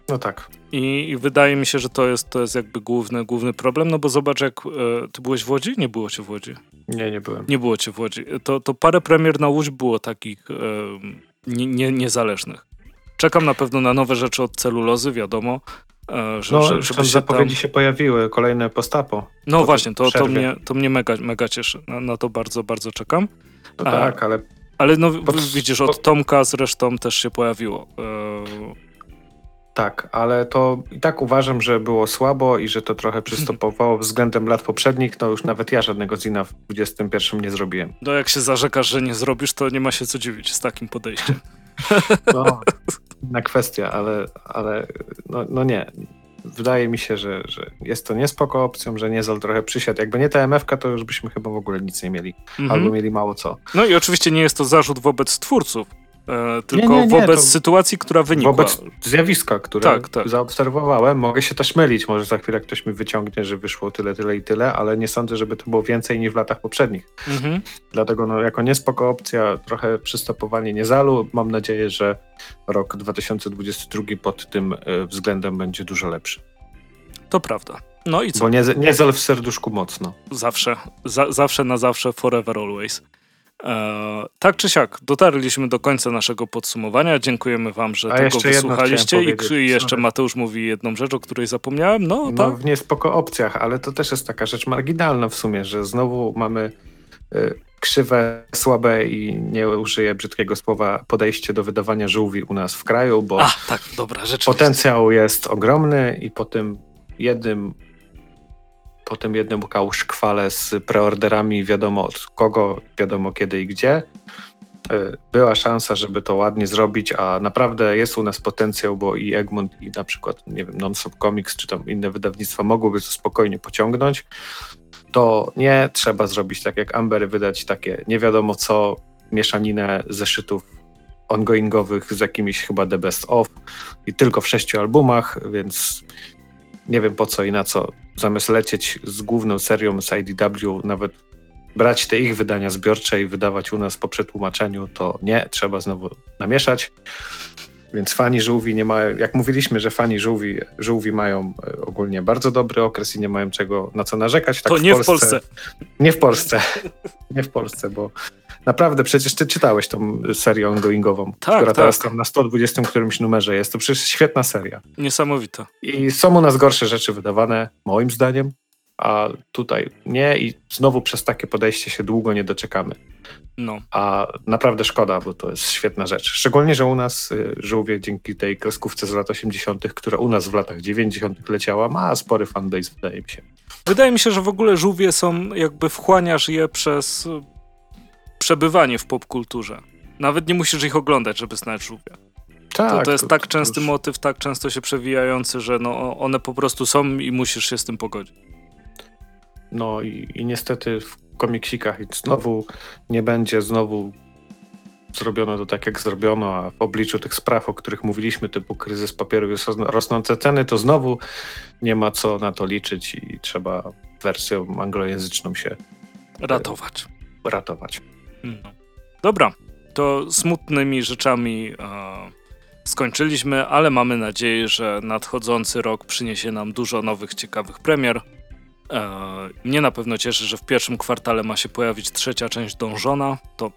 No tak. I wydaje mi się, że to jest jakby główny problem, no bo zobacz, jak ty byłeś w Łodzi? Nie było cię w Łodzi. Nie byłem. Nie było cię w Łodzi. To parę premier na Łódź było takich niezależnych. Czekam na pewno na nowe rzeczy od Celulozy, wiadomo. Żeby zapowiedzi się pojawiły, kolejne postapo. No po właśnie, to mnie mega, mega cieszy. Na to bardzo, bardzo czekam. No tak, ale... Ale widzisz, od Tomka zresztą też się pojawiło. Tak, ale to i tak uważam, że było słabo i że to trochę przystopowało względem lat poprzednich. No już nawet ja żadnego zina w 2021 nie zrobiłem. No jak się zarzekasz, że nie zrobisz, to nie ma się co dziwić z takim podejściem. No, na kwestia, ale no nie. Wydaje mi się, że jest to niespoko opcją, że Niezal trochę przysiadł. Jakby nie ta MF-ka, to już byśmy chyba w ogóle nic nie mieli. Mhm. Albo mieli mało co. No i oczywiście nie jest to zarzut wobec twórców. Tylko nie, wobec sytuacji, która wynikła. Wobec zjawiska, które zaobserwowałem. Mogę się też mylić, może za chwilę ktoś mi wyciągnie, że wyszło tyle i tyle, ale nie sądzę, żeby to było więcej niż w latach poprzednich. Mhm. Dlatego jako niespoko opcja, trochę przystopowanie Niezalu. Mam nadzieję, że rok 2022 pod tym względem będzie dużo lepszy. To prawda. No i co? Bo Niezal w serduszku mocno. Zawsze. Zawsze na zawsze, forever always. Tak czy siak, dotarliśmy do końca naszego podsumowania. Dziękujemy wam, że tego wysłuchaliście. I jeszcze Mateusz mówi jedną rzecz, o której zapomniałem. No tak. W niespoko opcjach, ale to też jest taka rzecz marginalna w sumie, że znowu mamy krzywe, słabe i nie użyję brzydkiego słowa podejście do wydawania żółwi u nas w kraju, bo potencjał jest ogromny i po tym jednym szkwale z preorderami wiadomo od kogo, wiadomo kiedy i gdzie, była szansa, żeby to ładnie zrobić, a naprawdę jest u nas potencjał, bo i Egmont i na przykład, nie wiem, Non Stop Comics czy tam inne wydawnictwa mogłyby to spokojnie pociągnąć. to nie trzeba zrobić tak jak Amber, wydać takie nie wiadomo co, mieszaninę zeszytów ongoingowych z jakimiś chyba The Best Of i tylko w 6 albumach, więc nie wiem po co i na co. Zamiast lecieć z główną serią z IDW, nawet brać te ich wydania zbiorcze i wydawać u nas po przetłumaczeniu, to nie, trzeba znowu namieszać. Więc fani żółwi nie mają, jak mówiliśmy, że fani żółwi mają ogólnie bardzo dobry okres i nie mają czego na co narzekać. Tak to nie w Polsce. Nie w Polsce, bo naprawdę przecież ty czytałeś tą serię ongoingową, która teraz tam na 120 którymś numerze jest. To przecież świetna seria. Niesamowita. I są u nas gorsze rzeczy wydawane, moim zdaniem, a tutaj nie i znowu przez takie podejście się długo nie doczekamy. No. A naprawdę szkoda, bo to jest świetna rzecz. Szczególnie, że u nas żółwie dzięki tej kreskówce z lat 80., która u nas w latach 90. leciała, ma spory fanbase, wydaje mi się. Wydaje mi się, że w ogóle żółwie są, jakby wchłaniasz je przez przebywanie w popkulturze. Nawet nie musisz ich oglądać, żeby znać żółwia. Tak, to jest tak częsty motyw, tak często się przewijający, że no, one po prostu są i musisz się z tym pogodzić. No i niestety w komiksikach znowu nie będzie, zrobiono to tak jak zrobiono, a w obliczu tych spraw, o których mówiliśmy, typu kryzys papieru i rosnące ceny, to znowu nie ma co na to liczyć i trzeba wersją anglojęzyczną się ratować. No. Dobra, to smutnymi rzeczami skończyliśmy, ale mamy nadzieję, że nadchodzący rok przyniesie nam dużo nowych, ciekawych premier. Mnie na pewno cieszy, że w pierwszym kwartale ma się pojawić trzecia część Dążona. To...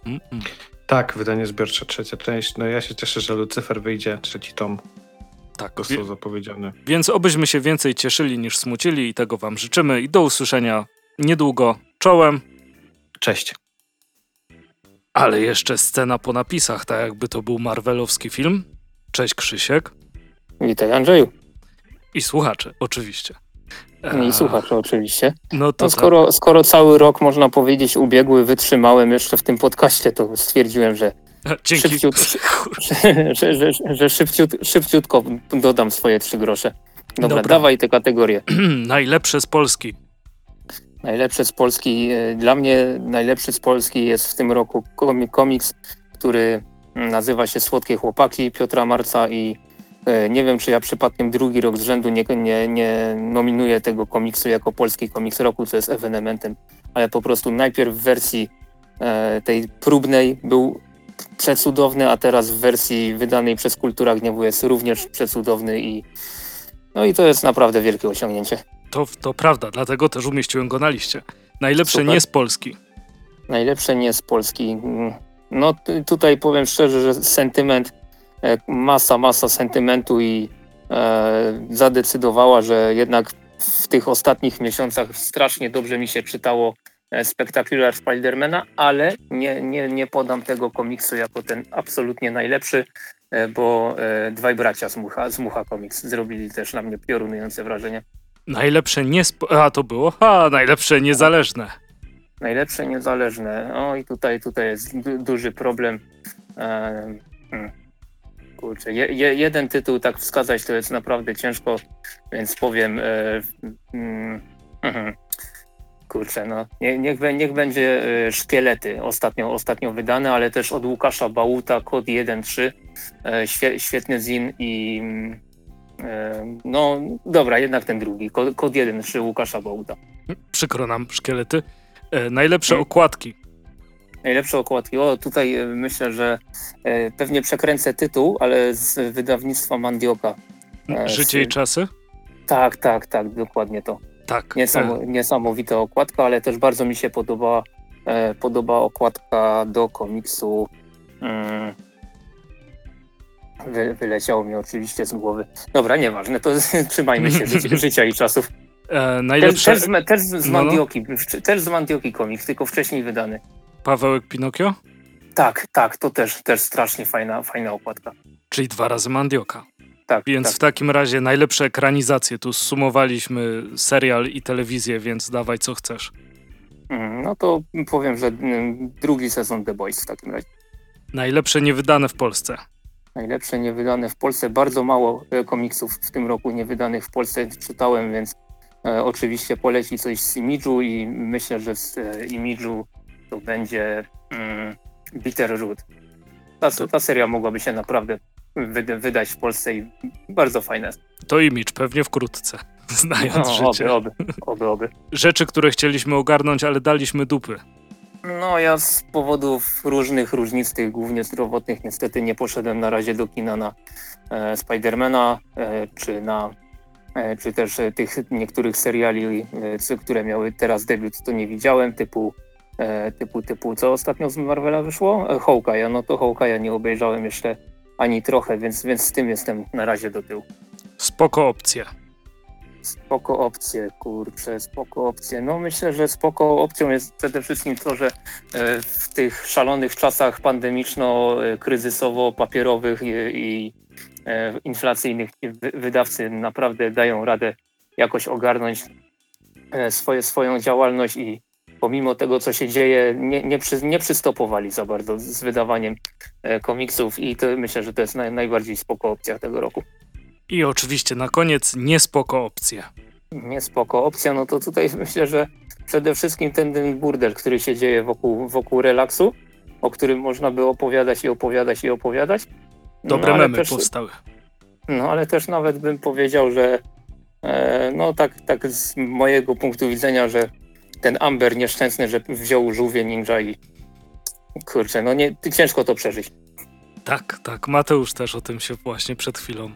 Tak, wydanie zbiorcze, trzecia część. No ja się cieszę, że Lucyfer wyjdzie, trzeci tom. Tak. Został zapowiedziany. Więc obyśmy się więcej cieszyli niż smucili i tego wam życzymy. I do usłyszenia niedługo. Czołem. Cześć. Ale jeszcze scena po napisach, tak jakby to był marvelowski film. Cześć Krzysiek. Witaj Andrzeju. I słuchacze, oczywiście. I słuchacze oczywiście. No to skoro cały rok, można powiedzieć, ubiegły, wytrzymałem jeszcze w tym podcaście, to stwierdziłem, że szybciutko dodam swoje 3 grosze. Dobra, dawaj tę kategorię. Najlepsze z Polski. Najlepsze z Polski. Dla mnie najlepszy z Polski jest w tym roku komiks, który nazywa się Słodkie Chłopaki Piotra Marca i nie wiem, czy ja przypadkiem drugi rok z rzędu nie nominuję tego komiksu jako polski komiks roku, co jest ewenementem, ale po prostu najpierw w wersji tej próbnej był przecudowny, a teraz w wersji wydanej przez Kultura Gniewu jest również przecudowny i no i to jest naprawdę wielkie osiągnięcie. To prawda, dlatego też umieściłem go na liście. Najlepsze nie z Polski. Najlepsze nie z Polski. No tutaj powiem szczerze, że sentyment, masa sentymentu i zadecydowała, że jednak w tych ostatnich miesiącach strasznie dobrze mi się czytało Spectacular Spidermana, ale nie podam tego komiksu jako ten absolutnie najlepszy, bo dwaj bracia z Mucha Komiks zrobili też na mnie piorunujące wrażenie. Najlepsze nie... A to było? Najlepsze niezależne. Najlepsze niezależne. O i tutaj jest duży problem. Kurczę, jeden tytuł tak wskazać to jest naprawdę ciężko, więc powiem kurczę, no niech będzie Szkielety, ostatnio wydane, ale też od Łukasza Bałuta, kod 1.3, świetny zin i no dobra, jednak ten drugi, kod 1.3 Łukasza Bałuta. Przykro nam, Szkielety. Najlepsze okładki. Najlepsze okładki. O, tutaj myślę, że pewnie przekręcę tytuł, ale z wydawnictwa Mandioka. Życie i czasy? Tak, dokładnie to. Tak. Niesamowita okładka, ale też bardzo mi się podoba okładka do komiksu. Wyleciało mi oczywiście z głowy. Dobra, nieważne, to trzymajmy się życia i czasów. Najlepsze... Też z Mandioki komiks, tylko wcześniej wydany. Pawełek Pinokio? Tak, to też strasznie fajna okładka. Czyli 2 razy Mandioka. Tak. Więc w takim razie najlepsze ekranizacje. Tu zsumowaliśmy serial i telewizję, więc dawaj co chcesz. No to powiem, że drugi sezon The Boys w takim razie. Najlepsze niewydane w Polsce. Najlepsze niewydane w Polsce. Bardzo mało komiksów w tym roku niewydanych w Polsce czytałem, więc Oczywiście poleci coś z Image'u i myślę, że z Image'u to będzie Bitterroot. Ta seria mogłaby się naprawdę wydać w Polsce i bardzo fajne. To Image pewnie wkrótce, znając życie. Oby. Rzeczy, które chcieliśmy ogarnąć, ale daliśmy dupy. No ja z powodów różnych, różnistych, głównie zdrowotnych, niestety nie poszedłem na razie do kina na Spidermana, czy też tych niektórych seriali, które miały teraz debiut, to nie widziałem, typu co ostatnio z Marvela wyszło? Hawkeye'a, no to Hawkeye'a nie obejrzałem jeszcze ani trochę, więc z tym jestem na razie do tyłu. Spoko opcje. No myślę, że spoko opcją jest przede wszystkim to, że w tych szalonych czasach pandemiczno-kryzysowo-papierowych i inflacyjnych wydawcy naprawdę dają radę jakoś ogarnąć swoją działalność i pomimo tego, co się dzieje, nie przystopowali za bardzo z wydawaniem komiksów i to, myślę, że to jest najbardziej spoko opcja tego roku. I oczywiście na koniec niespoko opcja, no to tutaj myślę, że przede wszystkim ten burdel, który się dzieje wokół relaksu, o którym można by opowiadać. Dobre memy też powstały. No ale też nawet bym powiedział, że tak z mojego punktu widzenia, że ten Amber nieszczęsny, że wziął żółwie ninja i kurczę, no nie, ciężko to przeżyć. Tak. Mateusz też o tym się właśnie przed chwilą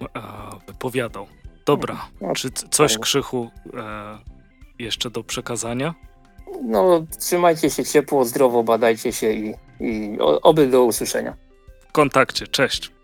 wypowiadał. Dobra, czy coś, Krzychu, jeszcze do przekazania? No, trzymajcie się ciepło, zdrowo, badajcie się i oby do usłyszenia. W kontakcie, cześć.